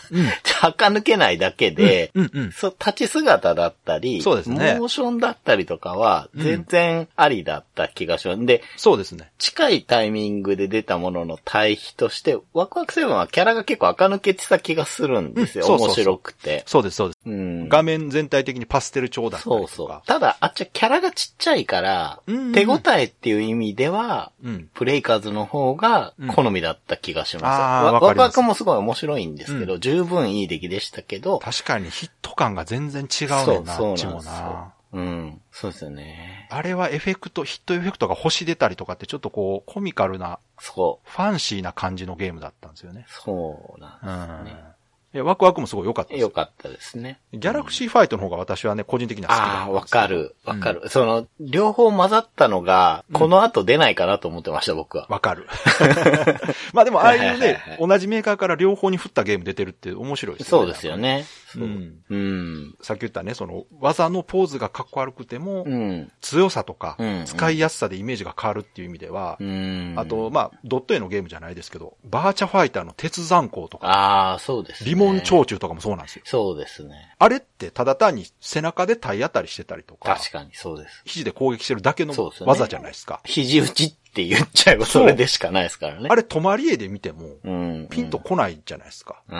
垢抜けないだけで、うんうんうん、そう立ち姿だったり、そうですね、モーションだったりとかは全然ありだった気がします。うん、で、そうですね。近いタイミングで出たものの対比としてワクワクセブンはキャラが結構垢抜けてた気がするんですよ。うん、そうそうそう、面白くて。そうですそうです。うん、画面全体的にパステル調だったりとか。そうそう。ただあっちはキャラがちっちゃいから、うんうん、手応えっていう意味では。うん、ブレイカーズの方が好みだった気がします。うん、ワクワクもすごい面白いんですけど、うん、十分いい出来でしたけど。確かにヒット感が全然違うねんな、そうそうなんですよ。うん。そうですよね。あれはエフェクト、ヒットエフェクトが星出たりとかってちょっとこうコミカルな、そう、ファンシーな感じのゲームだったんですよね。そうなんですね。うん、ワクワクもすごい良かったです。良かったですね。ギャラクシーファイトの方が私はね、個人的には好きなんです。ああ、わかる。わかる、うん。その、両方混ざったのが、この後出ないかなと思ってました、僕は。わかる。まあでも、ああいうね、同じメーカーから両方に振ったゲーム出てるって面白いですね。そうですよね。うん。うん。さっき言ったね、その、技のポーズがかっこ悪くても、うん、強さとか、うんうん、使いやすさでイメージが変わるっていう意味では、うん、あと、まあ、ドット絵のゲームじゃないですけど、バーチャファイターの鉄山鋼とか。ああ、そうですね。長中とかもそうなんですよ。そうですね。あれってただ単に背中で体当たりしてたりとか。確かにそうです。肘で攻撃してるだけの技じゃないですか。ですね、肘打ちって言っちゃえばそれでしかないですからね。あれ止まり絵で見ても、うんうん、ピンとこないじゃないですか。う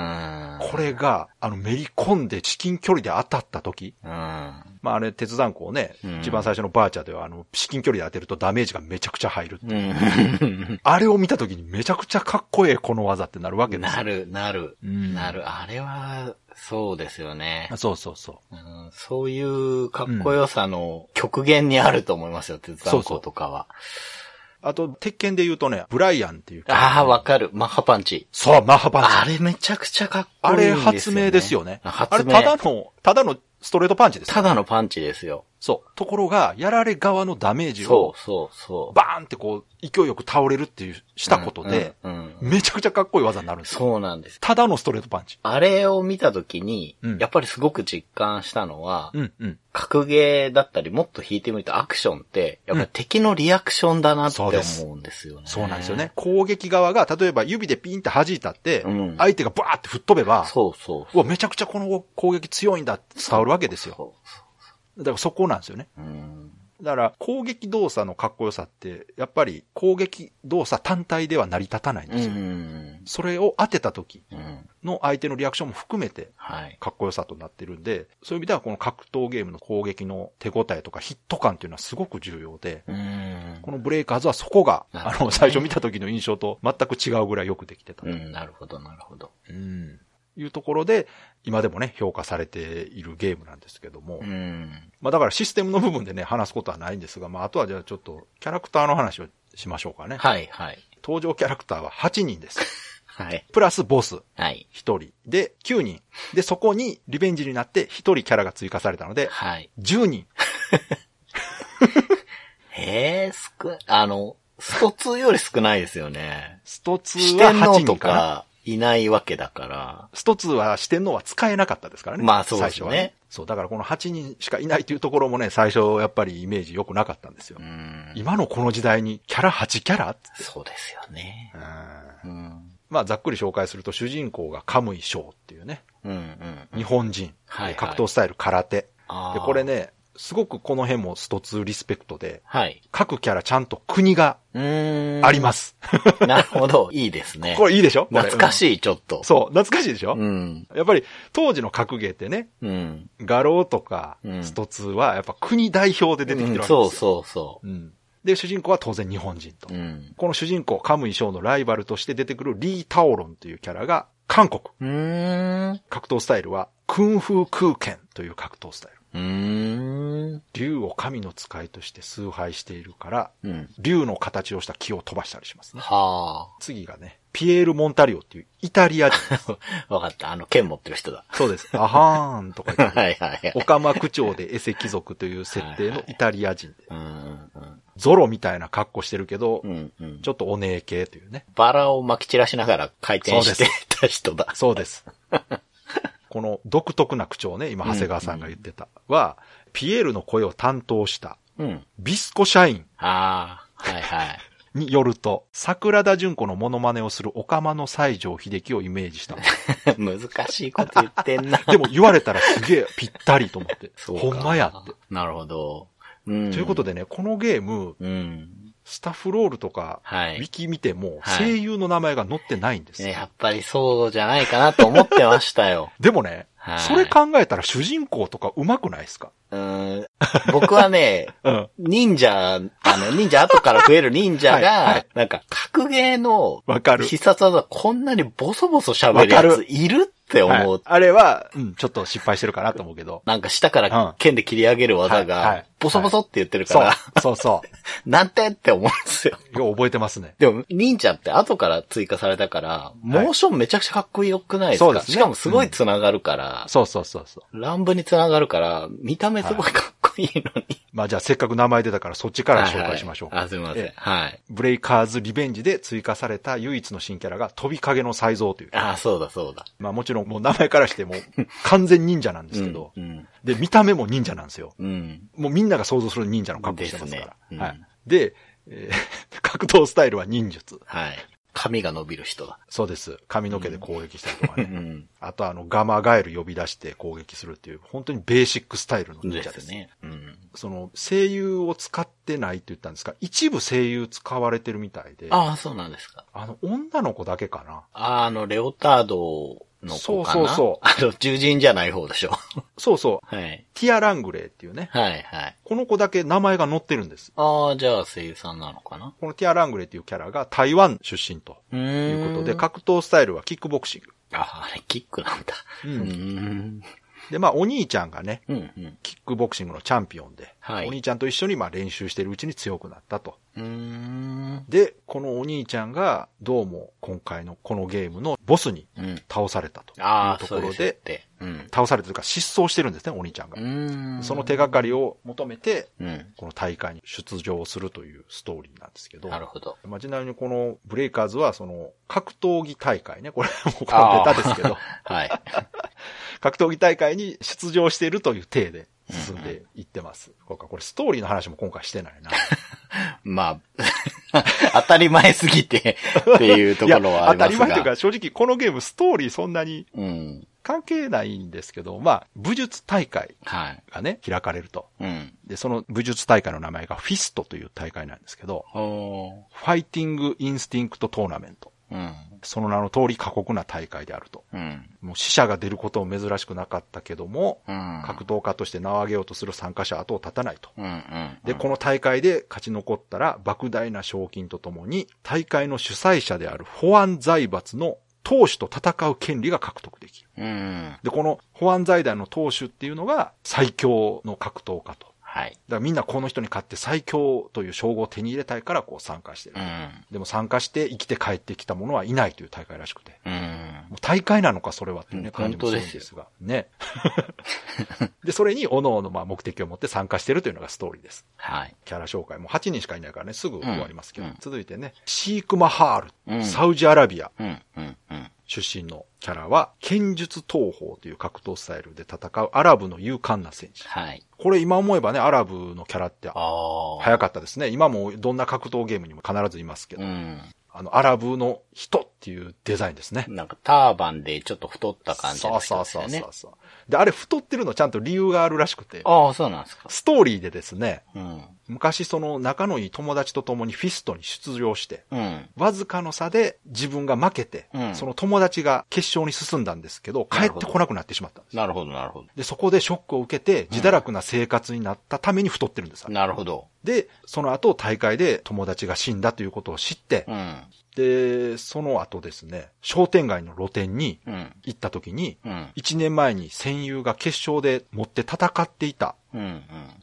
ん、これがめり込んで至近距離で当たった時、うん、まああれ鉄山鋼をね、うん、一番最初のバーチャでは至近距離で当てるとダメージがめちゃくちゃ入るっていう、うん、あれを見た時にめちゃくちゃかっこええこの技ってなるわけですよ。なるなる、うん、なる。あれはそうですよね。そうそうそう、うん。そういうかっこよさの極限にあると思いますよ、うん、鉄山鋼とかは。そうそう、あと、鉄拳で言うとね、ブライアンっていう。ああ、わかる。マッハパンチ。そう、マッハパンチ。あれめちゃくちゃかっこいいんですよね。あれ発明ですよね。発明。あれただのストレートパンチです、ね。ただのパンチですよ。そう。ところが、やられ側のダメージを、バーンってこう、勢いよく倒れるっていう、したことで、めちゃくちゃかっこいい技になるんですよ。そうなんです。ただのストレートパンチ。あれを見たときに、やっぱりすごく実感したのは、格ゲーだったり、もっと引いてみるとアクションって、やっぱり敵のリアクションだなって思うんですよね。そうなんですよね。攻撃側が、例えば指でピンって弾いたって、相手がバーって吹っ飛べば、うわ、めちゃくちゃこの攻撃強いんだって伝わるわけですよ。だからそこなんですよね。だから攻撃動作のかっこよさってやっぱり攻撃動作単体では成り立たないんですよ。それを当てた時の相手のリアクションも含めてかっこよさとなってるんで、そういう意味ではこの格闘ゲームの攻撃の手応えとかヒット感っていうのはすごく重要で、このブレイカーズはそこが、最初見た時の印象と全く違うぐらいよくできてたと。なるほどなるほど。いうところで今でもね評価されているゲームなんですけども、まあだからシステムの部分でね話すことはないんですが、まああとはじゃあちょっとキャラクターの話をしましょうかね。はいはい。登場キャラクターは8人です。はい。プラスボス1人で9人でそこにリベンジになって1人キャラが追加されたので、はい、10人。へえスト2より少ないですよね。スト2は8人かな。いないわけだから。スト2は四天王は使えなかったですからね。まあそうですね。最初はね。そう、だからこの8人しかいないというところもね、最初やっぱりイメージ良くなかったんですよ。今のこの時代にキャラ8キャラって。そうですよね。まあざっくり紹介すると主人公がカムイショウっていうね。日本人。はい、格闘スタイル空手。で、これね、すごくこの辺もスト2リスペクトで、はい、各キャラちゃんと国があります。なるほど、いいですね。これいいでしょ？懐かしい、ちょっと。そう、懐かしいでしょ？やっぱり当時の格ゲーってね、画廊とかスト2はやっぱ国代表で出てきてるわけですよ。そう。で、主人公は当然日本人と。この主人公、カムイショウのライバルとして出てくるリー・タオロンというキャラが韓国。格闘スタイルはクンフー空拳という格闘スタイル。竜を神の使いとして崇拝しているから、竜の形をした木を飛ばしたりしますね。次がね、ピエール・モンタリオっていうイタリア人。わかった。剣持ってる人だ。そうです。アハーンとか言って。はい。オカマ区長でエセ貴族という設定のイタリア人で。ゾロみたいな格好してるけど、ちょっとお姉系というね。バラを撒き散らしながら回転してた人だ。そうです。この独特な口調ね、今、長谷川さんが言ってた、は、ピエールの声を担当した、ビスコ社員によると、桜田淳子のモノマネをするオカマの西城秀樹をイメージした。難しいこと言ってんな。でも言われたらすげえぴったりと思って、ほんまやって。なるほど。ということでね、このゲーム、スタッフロールとか、ウィキ見ても、声優の名前が載ってないんですよ。やっぱりそうじゃないかなと思ってましたよ。でもね、それ考えたら主人公とか上手くないですか？僕はね、忍者後から増える忍者が、なんか、格ゲーの必殺技こんなにボソボソ喋るやついるって思う。あれは、ちょっと失敗してるかなと思うけど。なんか下から剣で切り上げる技が、ボソボソって言ってるから、そう。なんてって思うんですよ。よう覚えてますね。でも、忍者って後から追加されたから、モーションめちゃくちゃかっこよくないですか？そうですね。しかもすごい繋がるから。そう。乱舞に繋がるから、見た目すごいかっこいいのに。まあじゃあせっかく名前出たからそっちから紹介しましょうか。すいません。ブレイカーズリベンジで追加された唯一の新キャラが飛び影の才蔵という。そうだ。まあもちろんもう名前からしても完全忍者なんですけど。で、見た目も忍者なんですよ。もうみんなが想像する忍者の格好してますから。で、格闘スタイルは忍術。髪が伸びる人だ。そうです。髪の毛で攻撃したりとかね。あとガマガエル呼び出して攻撃するっていう、本当にベーシックスタイルの忍者です。ね。その、声優を使ってないって言ったんですが、一部声優使われてるみたいで。そうなんですか。女の子だけかな。レオタードの子かな。そう。獣人じゃない方でしょ。そう。ティア・ラングレーっていうね。この子だけ名前が載ってるんです。じゃあ声優さんなのかな。このティア・ラングレーっていうキャラが台湾出身ということで、格闘スタイルはキックボクシング。あれキックなんだ。で、まあ、お兄ちゃんがね、キックボクシングのチャンピオンで、お兄ちゃんと一緒にまあ練習してるうちに強くなったと。で、このお兄ちゃんが、どうも今回のこのゲームのボスに倒されたというところで、うん、倒されてるか失踪してるんですね、お兄ちゃんが。その手がかりを求めて、うん、この大会に出場するというストーリーなんですけど。なるほど。まあ、ちなみにこのブレイカーズはその格闘技大会ね、これもうこのネタですけど。はい。格闘技大会に出場しているという体で進んでいってます。うんうん、これストーリーの話も今回してないな。まあ。当たり前すぎてっていうところはありますが。当たり前というか、正直このゲームストーリーそんなに関係ないんですけど、まあ、武術大会がね、開かれると、うん。で、その武術大会の名前がフィストという大会なんですけど、ファイティングインスティンクトトーナメント。うん、その名の通り過酷な大会であると、うん、もう死者が出ることも珍しくなかったけども、うん、格闘家として名を上げようとする参加者は後を絶たないと、うんうんうん、でこの大会で勝ち残ったら莫大な賞金とともに大会の主催者である保安財閥の党首と戦う権利が獲得できる、うん、でこの保安財団の党首っていうのが最強の格闘家と、はい。だからみんなこの人に勝って最強という称号を手に入れたいからこう参加してる。うん、でも参加して生きて帰ってきた者はいないという大会らしくて。うん、もう大会なのかそれはっていうね、感じもするんですが。ね。で、それに各々まあ目的を持って参加してるというのがストーリーです。はい。キャラ紹介も8人しかいないからね、すぐ終わりますけど。うん、続いてね、シークマハール、うん、サウジアラビア。うんうんうん出身のキャラは剣術闘法という格闘スタイルで戦うアラブの勇敢な戦士。はい。これ今思えばねアラブのキャラって早かったですね。今もどんな格闘ゲームにも必ずいますけど、うん、アラブの人っていうデザインですね。なんかターバンでちょっと太った感じの人ですよね。そう。であれ太ってるのちゃんと理由があるらしくて。ああそうなんですか。ストーリーでですね。うん。昔その仲のいい友達と共にフィストに出場して、うん、わずかの差で自分が負けて、うん、その友達が決勝に進んだんですけど、帰ってこなくなってしまったんです。なるほど、なるほど。で、そこでショックを受けて、自堕落な生活になったために太ってるんです。なるほど。で、その後大会で友達が死んだということを知って、うんで、その後ですね、商店街の露店に行った時に、うん、1年前に戦友が決勝で持って戦っていた、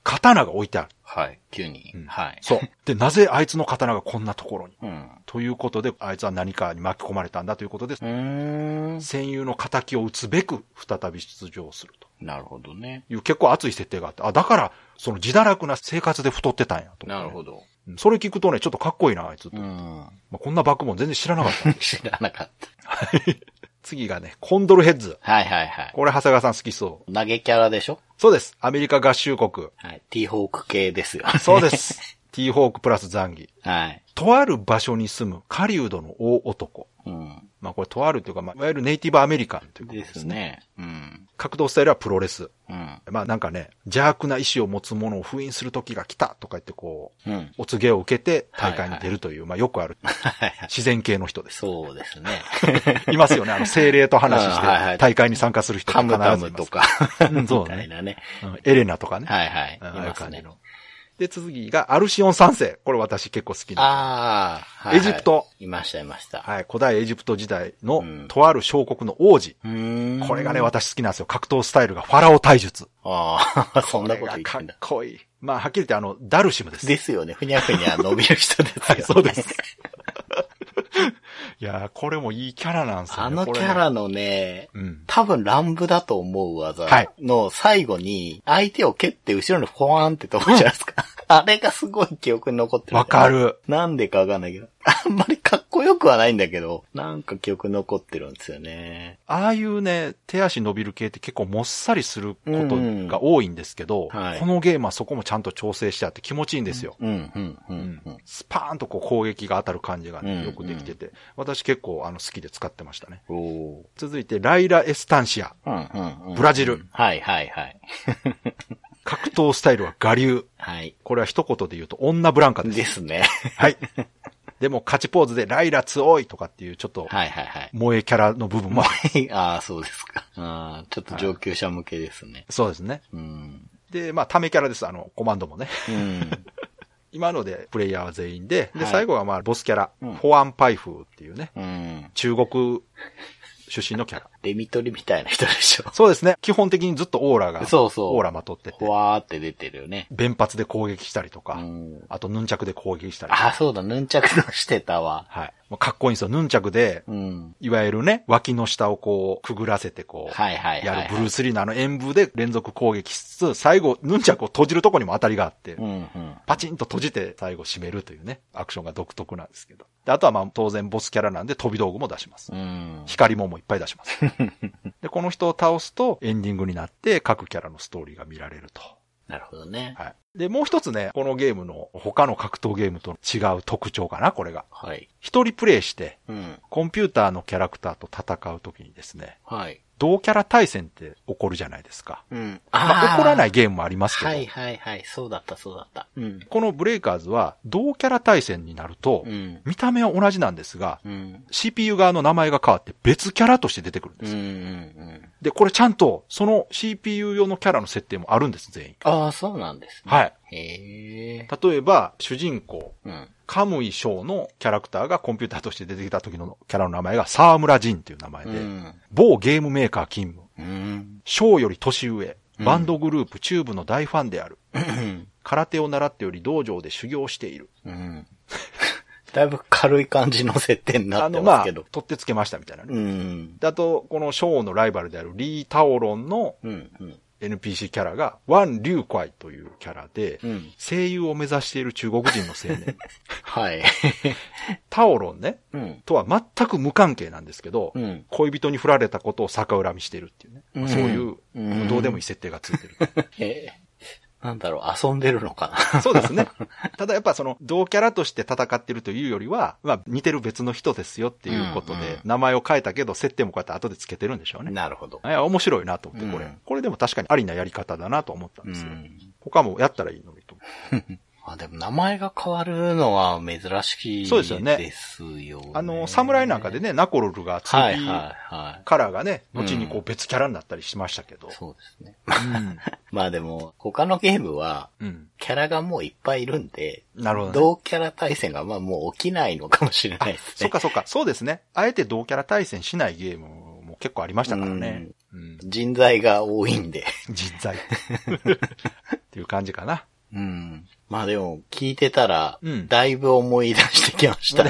刀が置いてある。うんうん、はい、急に、うん。はい。そう。で、なぜあいつの刀がこんなところに、うん、ということで、あいつは何かに巻き込まれたんだということで、戦友の仇を討つべく再び出場すると。なるほどね。いう結構熱い設定があって、あ、だから、その自堕落な生活で太ってたんやと、ね。なるほど。それ聞くとね、ちょっとかっこいいな、あいつと。うんまあ、こんなバックボーン全然知らなかった。知らなかった。はい。次がね、コンドルヘッズ。はいはいはい。これ、長谷川さん好きそう。投げキャラでしょ？そうです。アメリカ合衆国。はい。T ホーク系ですよ。そうです。T ホークプラスザンギ。はい。とある場所に住む狩人の大男。うん。まあこれとあるというか、まあ、いわゆるネイティブアメリカンということですね。ですね。うん。格闘スタイルはプロレス。うん。まあなんかね、邪悪な意志を持つ者を封印する時が来たとか言ってこう、うん、お告げを受けて大会に出るという、はいはい、まあよくある自然系の人です。そうですね。いますよね。精霊と話して大会に参加する人が必ずいます。カムとか、そうね。みたいなね、うん。エレナとかね。はいはい。ああいう感じの。で、次が、アルシオン三世。これ私結構好きな。ああ、はい、エジプト。いました、いました。はい。古代エジプト時代の、とある小国の王子。これがね、私好きなんですよ。格闘スタイルがファラオ体術。ああ、そんなこと言ってんだ。かっこいい。まあ、はっきり言ってダルシムです。ですよね。ふにゃふにゃ伸びる人ですよね。はい、そうです。いやー、これもいいキャラなんですよね。キャラのね、うん、多分乱舞だと思う技の最後に、相手を蹴って後ろにフォワーンって飛ぶじゃないですか。あれがすごい記憶に残ってる。わかる。なんでかわかんないけど。あんまりかっこよくはないんだけど、なんか記憶に残ってるんですよね。ああいうね、手足伸びる系って結構もっさりすることが多いんですけど、うんはい、このゲームはそこもちゃんと調整してあって気持ちいいんですよ。スパーンとこう攻撃が当たる感じが、ね、よくできてて、うんうん、私結構好きで使ってましたね。お続いて、ライラ・エスタンシア、うんうんうん。ブラジル。はいはいはい。格闘スタイルは我流。はい。これは一言で言うと女ブランカです。ですね。はい。でも勝ちポーズでライラ強いとかっていうちょっと、はいはいはい。萌えキャラの部分もある。ああ、そうですか。ああ、ちょっと上級者向けですね。はい、そうですね。うん。で、まあ、ためキャラです。コマンドもね。うん。今のでプレイヤーは全員で、で、はい、最後はまあ、ボスキャラ、保安パイフーっていうね、うん、中国出身のキャラ。デミトリみたいな人でしょ。そうですね。基本的にずっとオーラが、そうそう。オーラまとってて。ほわーって出てるよね。弁髪で攻撃したりとか、うん、あとヌンチャクで攻撃したりとか。あ、そうだ、ヌンチャクのしてたわ。はい。かっこいいんですよ。ヌンチャクで、うん、いわゆるね、脇の下をこう、くぐらせてこう、はいはいはいはい、やるブルースリーのあの演武で連続攻撃しつつ、最後、ヌンチャクを閉じるとこにも当たりがあって、うんうん、パチンと閉じて最後締めるというね、アクションが独特なんですけど。で、あとはまあ当然ボスキャラなんで飛び道具も出します。うん、光もいっぱい出します。で、この人を倒すとエンディングになって各キャラのストーリーが見られると。なるほどね。はい。で、もう一つね、このゲームの他の格闘ゲームと違う特徴かな、これが。はい。一人プレイして、うん、コンピューターのキャラクターと戦うときにですね、はい。同キャラ対戦って起こるじゃないですか。うん。まあ、起こらないゲームもありますけど。はいはいはい。そうだった。うん。このブレイカーズは同キャラ対戦になると、うん、見た目は同じなんですが、うん、CPU 側の名前が変わって別キャラとして出てくるんですよ。うんうんうん。で、これちゃんとその CPU 用のキャラの設定もあるんです、全員。ああ、そうなんですね。はい。へー。例えば、主人公。うん。カムイ将のキャラクターがコンピューターとして出てきた時のキャラの名前が沢村仁という名前で、うん、某ゲームメーカー勤務、うん、将より年上、バンドグループチューブの大ファンである、うん、空手を習っており道場で修行している、うん、だいぶ軽い感じの設定になってますけど、取ってつけましたみたいなね、うん、であとこの将のライバルであるリー・タオロンの、うんうん、NPC キャラがワン・リュウ・クワイというキャラで、うん、声優を目指している中国人の青年はいタオロンね、うん、とは全く無関係なんですけど、うん、恋人に振られたことを逆恨みしているっていうね、うん、そういうどうでもいい設定がついてる、うんなんだろう、遊んでるのかなそうですね。ただやっぱその、同キャラとして戦ってるというよりは、まあ似てる別の人ですよっていうことで、うんうん、名前を変えたけど、設定もこうやって後でつけてるんでしょうね。なるほど。いや、面白いなと思って、これ。うん、これでも確かにありなやり方だなと思ったんですよ。うん、他もやったらいいのにと思って。あ、でも名前が変わるのは珍しいですよね。そうですよね。侍なんかでね、ナコルルが次、はいはい、カラーがね、後にこう別キャラになったりしましたけど。うん、そうですね。うん、まあでも、他のゲームは、キャラがもういっぱいいるんで、うん、なるほどね、同キャラ対戦がまあもう起きないのかもしれないですね。そっか。そうですね。あえて同キャラ対戦しないゲームも結構ありましたからね。うん、人材が多いんで。人材。っていう感じかな。うん。まあでも、聞いてたら、だいぶ思い出してきましたね。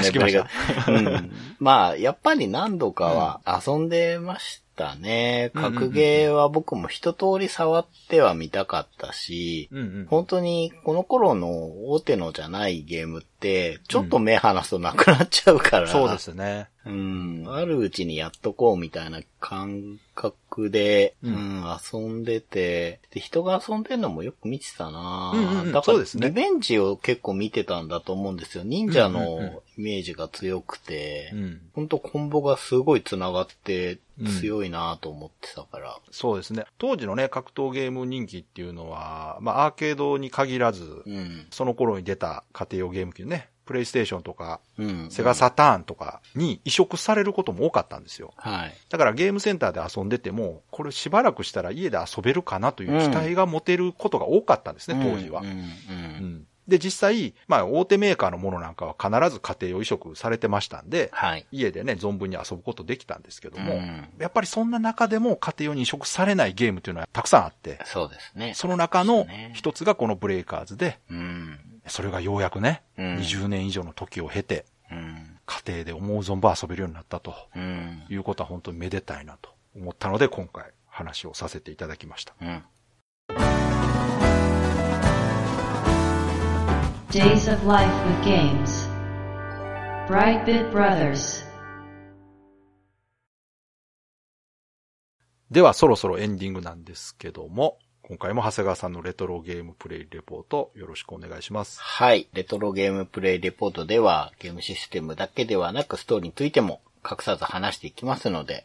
うんうん、まあ、やっぱり何度かは遊んでましたね。うん、格ゲーは僕も一通り触ってはみたかったし、うんうん、本当にこの頃の大手のじゃないゲームって、ちょっと目離すとなくなっちゃうから。うん、そうですね。うん、あるうちにやっとこうみたいな感覚で、うんうん、遊んでて、で、人が遊んでるのもよく見てたな、うんうん、だから、リベンジを結構見てたんだと思うんですよ。忍者のイメージが強くて、ほんとコンボがすごい繋がって強いなと思ってたから、うん。そうですね。当時のね、格闘ゲーム人気っていうのは、まあアーケードに限らず、うん、その頃に出た家庭用ゲーム機ね、プレイステーションとか、うん、セガサターンとかに移植されることも多かったんですよ、はい、だからゲームセンターで遊んでてもこれしばらくしたら家で遊べるかなという期待が持てることが多かったんですね、うん、当時は、うんうんうん、で実際、まあ、大手メーカーのものなんかは必ず家庭用移植されてましたんで、はい、家でね存分に遊ぶことできたんですけども、うん、やっぱりそんな中でも家庭用に移植されないゲームというのはたくさんあって、そうですね。その中の一つがこのブレイカーズで、うん、それがようやくね、うん、20年以上の時を経て、うん、家庭で思う存分遊べるようになったと、うん、いうことは本当にめでたいなと思ったので、今回話をさせていただきました。うん、Days of Life with Games Brightbit Brothers。ではそろそろエンディングなんですけども、今回も長谷川さんのレトロゲームプレイレポートよろしくお願いします。はい。レトロゲームプレイレポートではゲームシステムだけではなくストーリーについても隠さず話していきますので、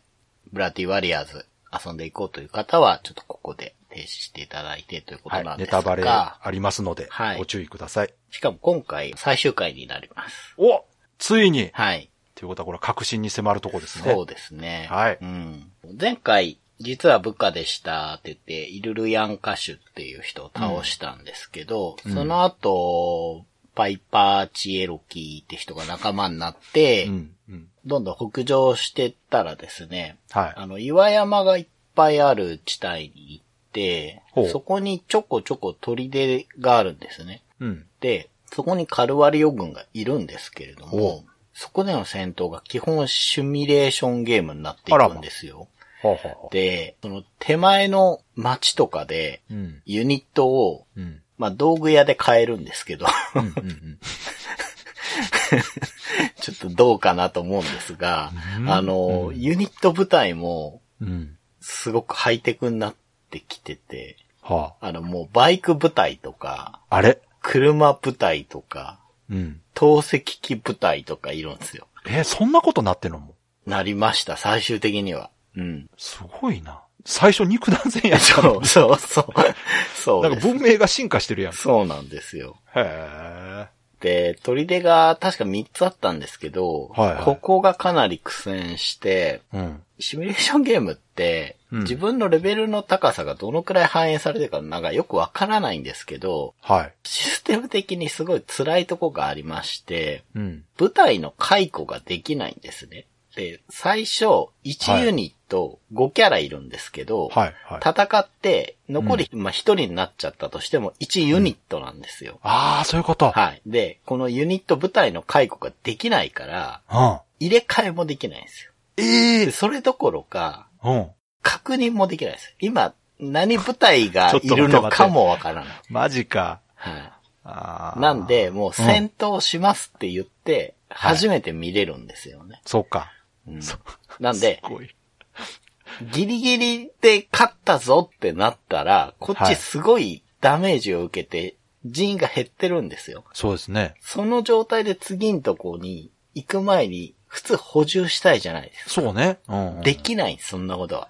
ブラッディ・ワリアーズ遊んでいこうという方はちょっとここで停止していただいてということなんですが、はい、ネタバレありますのでご注意ください。はい、しかも今回最終回になります。お、ついに。はい。ということはこれは確信に迫るとこですね。そうですね。はい。うん、前回実は部下でしたって言って、イルルヤンカシュっていう人を倒したんですけど、うん、その後、パイパーチエロキーって人が仲間になって、うんうん、どんどん北上してったらですね、はい、岩山がいっぱいある地帯に行って、そこにちょこちょこ砦があるんですね。うん、で、そこにカルワリオ軍がいるんですけれども、そこでの戦闘が基本シミュレーションゲームになっていくんですよ。で、その手前の町とかで、ユニットを、うん、まあ、道具屋で買えるんですけど、うんうんうん、ちょっとどうかなと思うんですが、うん、うん、ユニット部隊も、すごくハイテクになってきてて、うん、もうバイク部隊とか、あれ車部隊とか、うん、投石機部隊とかいるんですよ。そんなことなってんのもなりました、最終的には。うん。すごいな。最初肉弾戦やったの。そうそうそう。なんか文明が進化してるやん。そうなんですよ。へー。で、砦が確か3つあったんですけど、はいはい、ここがかなり苦戦して、うん、シミュレーションゲームって、うん、自分のレベルの高さがどのくらい反映されてるかなんかよくわからないんですけど、はい、システム的にすごい辛いとこがありまして、うん、部隊の解雇ができないんですね。で、最初、1ユニット5キャラいるんですけど、はいはいはい、戦って、残り、1人になっちゃったとしても、1ユニットなんですよ。うん、ああ、そういうこと。はい。で、このユニット部隊の解雇ができないから、うん、入れ替えもできないんですよ。ええー。それどころか、うん、確認もできないです。今、何部隊がいるのかもわからない。マジか。はい。あ、なんで、もう戦闘しますって言って、うん、初めて見れるんですよね。はい、そうか。うん、なんで、ギリギリで勝ったぞってなったら、こっちすごいダメージを受けて、人員が減ってるんですよ。そうですね。その状態で次のとこに行く前に、普通補充したいじゃないですか。そうね。うんうん、できない、そんなことは。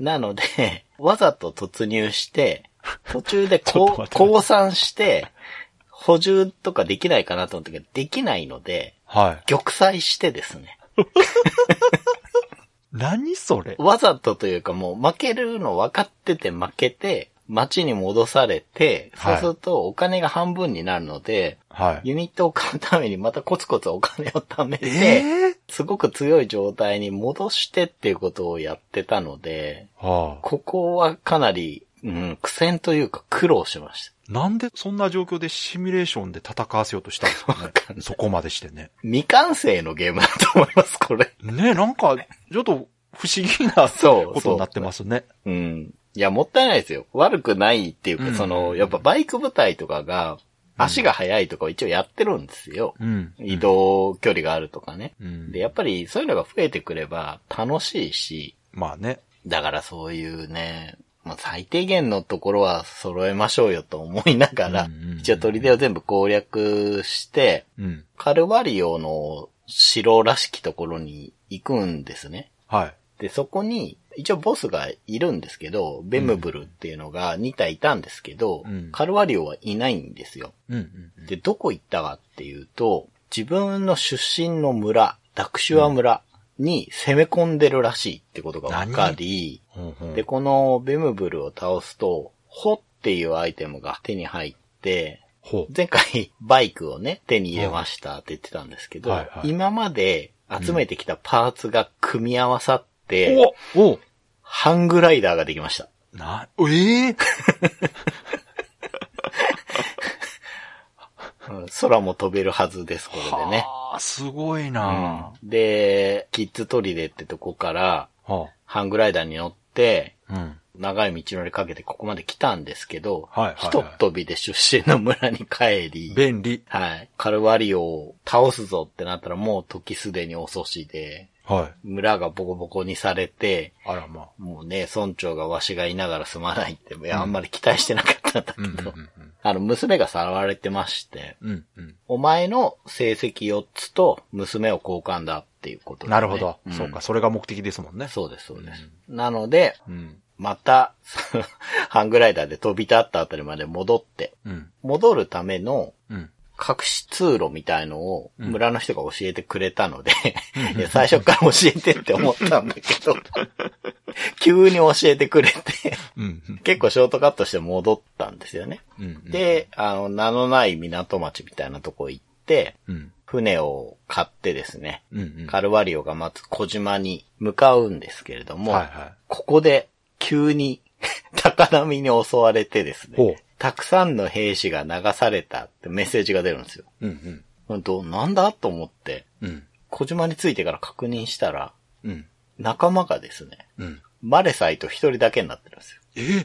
なので、わざと突入して、途中で降参して、補充とかできないかなと思ったけど、できないので、はい。玉砕してですね。何それ？わざとというかもう負けるの分かってて負けて、町に戻されて、はい、そうするとお金が半分になるので、はい、ユニットを買うためにまたコツコツお金を貯めて、すごく強い状態に戻してっていうことをやってたので、はあ、ここはかなり、うん、苦戦というか苦労しました。なんでそんな状況でシミュレーションで戦わせようとしたんですかね。そこまでしてね。未完成のゲームだと思います、これ。ね、なんか、ちょっと不思議なことになってますね。うん。いや、もったいないですよ。悪くないっていうか、うん、やっぱバイク部隊とかが、足が速いとかを一応やってるんですよ。うん、移動距離があるとかね、うん。で、やっぱりそういうのが増えてくれば楽しいし。まあね。だからそういうね、まあ、最低限のところは揃えましょうよと思いながら、一応砦を全部攻略して、うん、カルワリオの城らしきところに行くんですね。はい。で、そこに、一応ボスがいるんですけど、ベムブルっていうのが2体いたんですけど、うん、カルワリオはいないんですよ、うんうんうん。で、どこ行ったかっていうと、自分の出身の村、ダクシュア村、うんに攻め込んでるらしいってことが分かり、うんうん、で、このベムブルを倒すと、ホっていうアイテムが手に入って、前回バイクをね、手に入れましたって言ってたんですけど、はいはい、今まで集めてきたパーツが組み合わさって、うん、ハングライダーができました。空も飛べるはずです、これでね。すごいな、うん、で、キッズ砦ってとこから、ハングライダーに乗って、うん、長い道のりかけてここまで来たんですけど、はいはいはい、ひとっ飛びで出身の村に帰り、便利。はい。カルワリオを倒すぞってなったらもう時すでに遅しで、はい、村がボコボコにされて、あらまあ、もうね、村長がわしがいながらすまないって、いや、あんまり期待してなかったんだけど、うんうんうんうん、娘がさらわれてまして、うんうん、お前の成績4つと娘を交換だっていうことで、ね。なるほど、うん。そうか、それが目的ですもんね。そうです、そうです。うん、なので、うん、また、ハングライダーで飛び立ったあたりまで戻って、うん、戻るための、うん隠し通路みたいのを村の人が教えてくれたので、うん、いや最初から教えてって思ったんだけど急に教えてくれて結構ショートカットして戻ったんですよね、うんうん、で名のない港町みたいなとこ行っって、うん、船を買ってですね、うんうん、カルワリオが待つ小島に向かうんですけれども、はいはい、ここで急に高波に襲われてですね、たくさんの兵士が流されたってメッセージが出るんですよ。うんうん、なんだと思って、うん、小島に着いてから確認したら、うん、仲間がですね、うん、マレサイと一人だけになってるんですよ。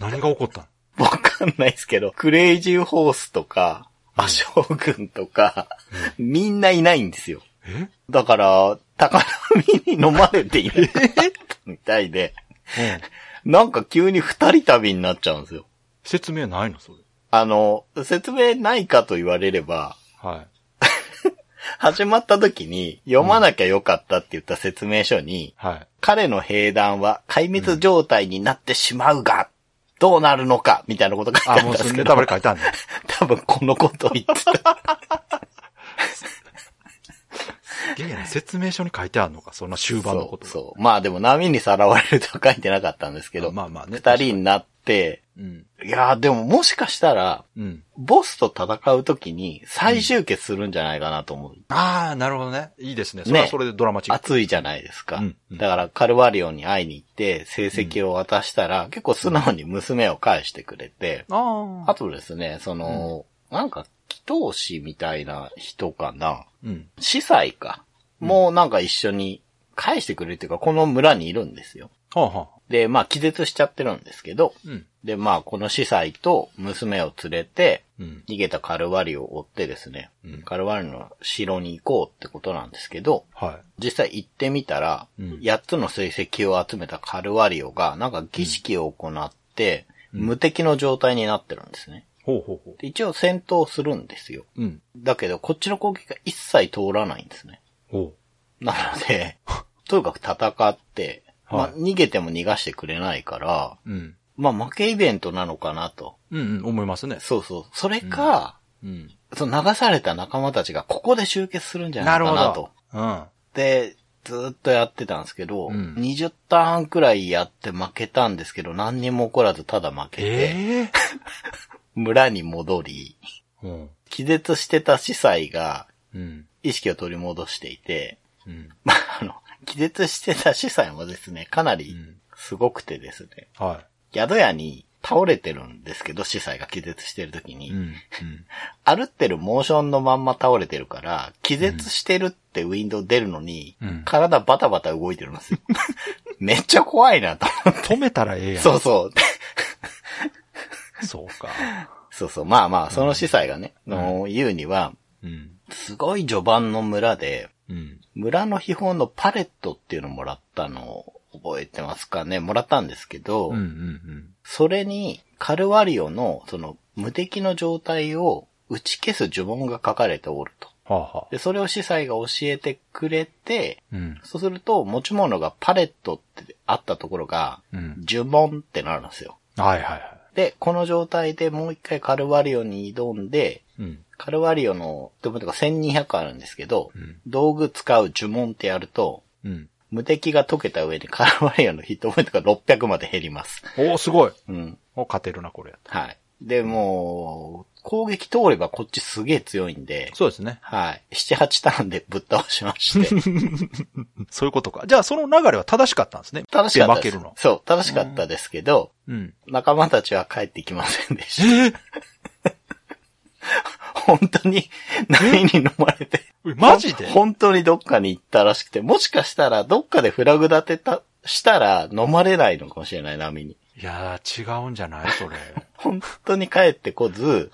何が起こったのわかんないですけど、クレイジーホースとか、アショー軍とか、うん、みんないないんですよ。だから、高波に飲まれているみたいで、なんか急に二人旅になっちゃうんですよ。説明ないのそれ。説明ないかと言われれば、はい、始まった時に読まなきゃよかったって言った説明書に、うんはい、彼の兵団は壊滅状態になってしまうが、うんどうなるのかみたいなこと書いてあったんですけど。あ、もうそれネタバレ書いたんだ。多分このことを言ってた。すげえな、説明書に書いてあるのか、そんな終盤のこと。そう。まあでも波にさらわれると書いてなかったんですけど、まあまあね。二人になって、うん、いやーでももしかしたら、うん、ボスと戦うときに再集結するんじゃないかなと思う。うん、ああ、なるほどね。いいですね。それはそれでドラマチック。熱いじゃないですか。うんうん、だからカルワリオンに会いに行って成績を渡したら、うん、結構素直に娘を返してくれて、うん、あとですね、うん、なんか祈祷師みたいな人かな。うん、司祭か。もうなんか一緒に返してくれるっていうか、この村にいるんですよ。はあはあ、で、まあ気絶しちゃってるんですけど、うん、で、まあこの司祭と娘を連れて、逃げたカルワリを追ってですね、うん、カルワリの城に行こうってことなんですけど、はい、実際行ってみたら、うん、8つの水石を集めたカルワリオが、なんか儀式を行って、うん、無敵の状態になってるんですね。ほうほうほう。一応戦闘するんですよ。うん、だけど、こっちの攻撃が一切通らないんですね。ほう。なので、とにかく戦って、はい、まあ、逃げても逃がしてくれないから、うん、まあ、負けイベントなのかなと。うんうん、思いますね。そうそう。それか、うんうん、その流された仲間たちがここで集結するんじゃないかなと。なるほど。うん。で、ずっとやってたんですけど、うん、20ターンくらいやって負けたんですけど、何にも起こらずただ負けて、村に戻り、うん、気絶してた司祭が、意識を取り戻していて、うん、まあ、気絶してた司祭もですね、かなりすごくてですね、うんはい、宿屋に倒れてるんですけど、司祭が気絶してる時に、うんうん、歩ってるモーションのまんま倒れてるから、気絶してるってウィンドウ出るのに、うん、体バタバタ動いてるんですよ。めっちゃ怖いなと思って。止めたらええやん。そうそう。そうか。そうそう。まあまあ、その司祭がね、言うには、うん、すごい序盤の村で、うん、村の秘宝のパレットっていうのをもらったのを覚えてますかね。もらったんですけど、うんうんうん、それにカルワリオのその無敵の状態を打ち消す呪文が書かれておると。はあはあ、でそれを司祭が教えてくれて、うん、そうすると持ち物がパレットってあったところが、うん、呪文ってなるんですよ。はいはいはい。で、この状態でもう一回カルワリオに挑んで、うん、カルワリオの、とか1200あるんですけど、うん、道具使う呪文ってやると、うん、無敵が解けた上にカルワリオのヒットポイントが600まで減ります。おー、すごい。うん。お、勝てるな、これ。はい。で、もう、攻撃通ればこっちすげえ強いんで。そうですね。はい。7、8ターンでぶっ倒しまして。そういうことか。じゃあその流れは正しかったんですね。正しかったです。負けるの。そう、正しかったですけど、うん、仲間たちは帰ってきませんでした。本当に波に飲まれて。マジで？本当にどっかに行ったらしくて、もしかしたらどっかでフラグ立てた、したら飲まれないのかもしれない、波に。いやー、違うんじゃないそれ。本当に帰ってこず、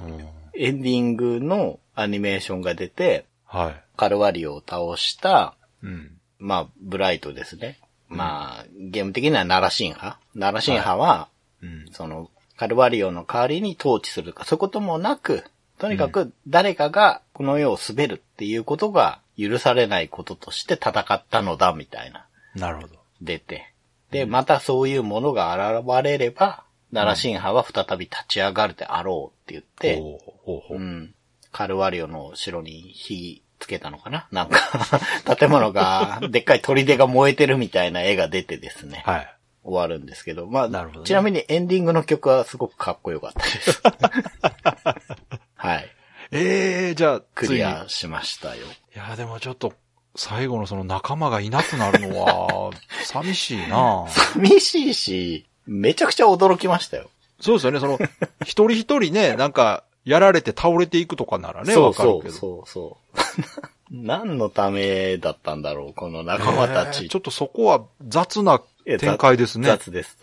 うん、エンディングのアニメーションが出て、はい、カルワリオを倒した、うん、まあ、ブライトですね。うん、まあ、ゲーム的にはナラシンハは、はい、その、カルワリオの代わりに統治するか、そういうこともなく、とにかく誰かがこの世を滑るっていうことが許されないこととして戦ったのだ、みたいな。なるほど。出て。で、またそういうものが現れれば、ナラシンハは再び立ち上がるであろうって言って、うんうん、カルワリオの城に火つけたのかななんか、建物が、でっかい砦が燃えてるみたいな絵が出てですね。はい。終わるんですけど、まあ、ね、ちなみにエンディングの曲はすごくかっこよかったです。はい。じゃあクリアしましたよ。いやでもちょっと最後のその仲間がいなくなるのは寂しいな。寂しいし、めちゃくちゃ驚きましたよ。そうですよね。その一人一人ね、なんかやられて倒れていくとかならね、わかるけど。そう。何のためだったんだろう、この仲間たち。ちょっとそこは雑な展開ですね。雑です。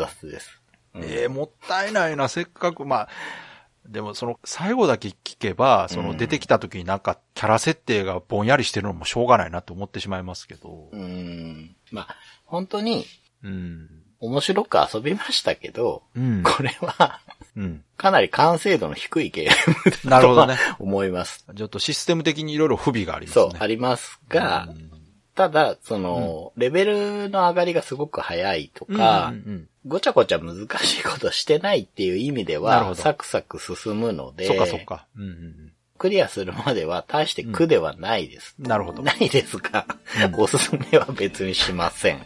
うん、もったいないな、せっかく、まあ、でもその最後だけ聞けば、その出てきた時になんかキャラ設定がぼんやりしてるのもしょうがないなと思ってしまいますけど。まあ、本当に、面白く遊びましたけど、これは、かなり完成度の低いゲームだとは、ね、思います。ちょっとシステム的にいろいろ不備がありますね。そう、ありますが、ただ、その、レベルの上がりがすごく早いとか、ごちゃごちゃ難しいことしてないっていう意味では、サクサク進むので、そっか、クリアするまでは大して苦ではないです。なるほど。ないですが、おすすめは別にしません。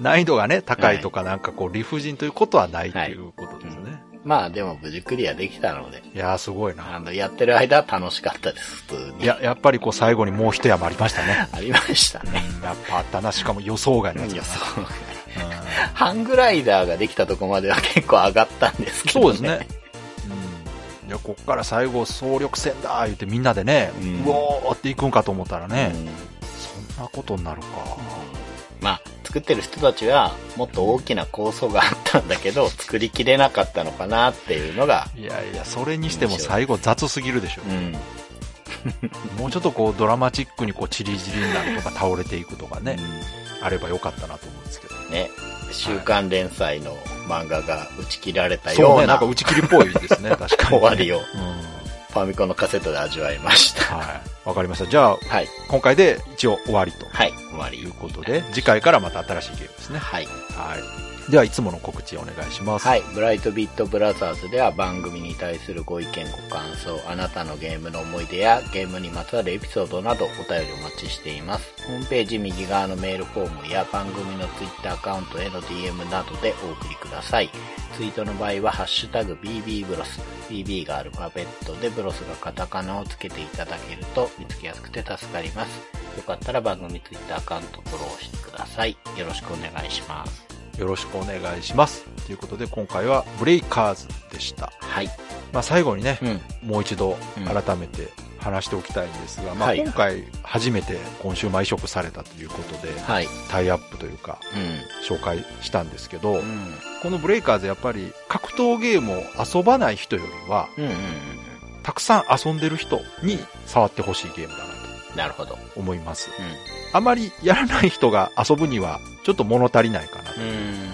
難易度がね、高いとかなんかこう理不尽ということはないっていうことですね。まあでも無事クリアできたので。いやーすごいな。やってる間は楽しかったです、普通に。いや、やっぱりこう最後にもう一山ありましたね。ありましたね。やっぱあったな、しかも予想外のやつだな。ハングライダーができたとこまでは結構上がったんですけどね。そうですね。いや、こっから最後総力戦だ言ってみんなでね、うおーっていくんかと思ったらね、そんなことになるか。まあ、作ってる人たちはもっと大きな構想があったんだけど作りきれなかったのかなっていうのが、いやそれにしても最後雑すぎるでしょ、もうちょっとこうドラマチックにこうチリジリになるとか倒れていくとかね、あればよかったなと思うんですけどね。週刊連載の漫画が打ち切られたような、そうね、なんか打ち切りっぽいですね。確かに、ね、終わりを、ファミコンのカセットで味わいました。はい。わかりました。じゃあ、今回で一応終わりと。終わり。いうことで、次回からまた新しいゲームですね。では、いつもの告知をお願いします。ブライトビットブラザーズでは番組に対するご意見、ご感想、あなたのゲームの思い出やゲームにまつわるエピソードなどお便りお待ちしています。ホームページ右側のメールフォームや番組のツイッターアカウントへの DM などでお送りください。ツイートの場合はハッシュタグ BB ブロス、BB がアルファベットでブロスがカタカナをつけていただけると見つけやすくて助かります。よかったら番組ツイッターアカウントフォローしてください。よろしくお願いします。よろしくお願いします。ということで今回はブレイカーズでした。まあ、最後にね、もう一度改めて話しておきたいんですが、まあ、今回初めてコンシューマー移植されたということで、タイアップというか、紹介したんですけど、このブレイカーズやっぱり格闘ゲームを遊ばない人よりは、たくさん遊んでる人に触ってほしいゲームだなと。なるほど。思います。あまりやらない人が遊ぶにはちょっと物足りないかなと。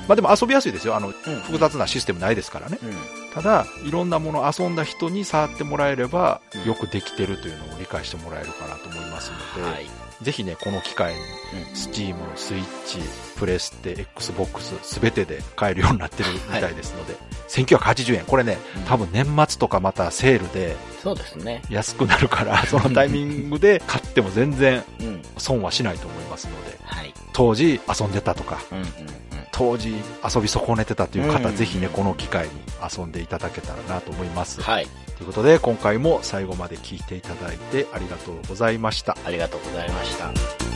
まあでも遊びやすいですよ。複雑なシステムないですからね。ただいろんなものを遊んだ人に触ってもらえればよくできてるというのを理解してもらえるかなと思いますので、ぜひねこの機会に Steam、Switch、プレステ、Xbox すべてで買えるようになってるみたいですので、1980円、これね、多分年末とかまたセールで安くなるからそのタイミングで買っても全然損はしないと思いますので、当時遊んでたとか、当時遊び損ねてたという方、ぜひねこの機会に遊んでいただけたらなと思います。ということで今回も最後まで聞いていただいてありがとうございました。ありがとうございました。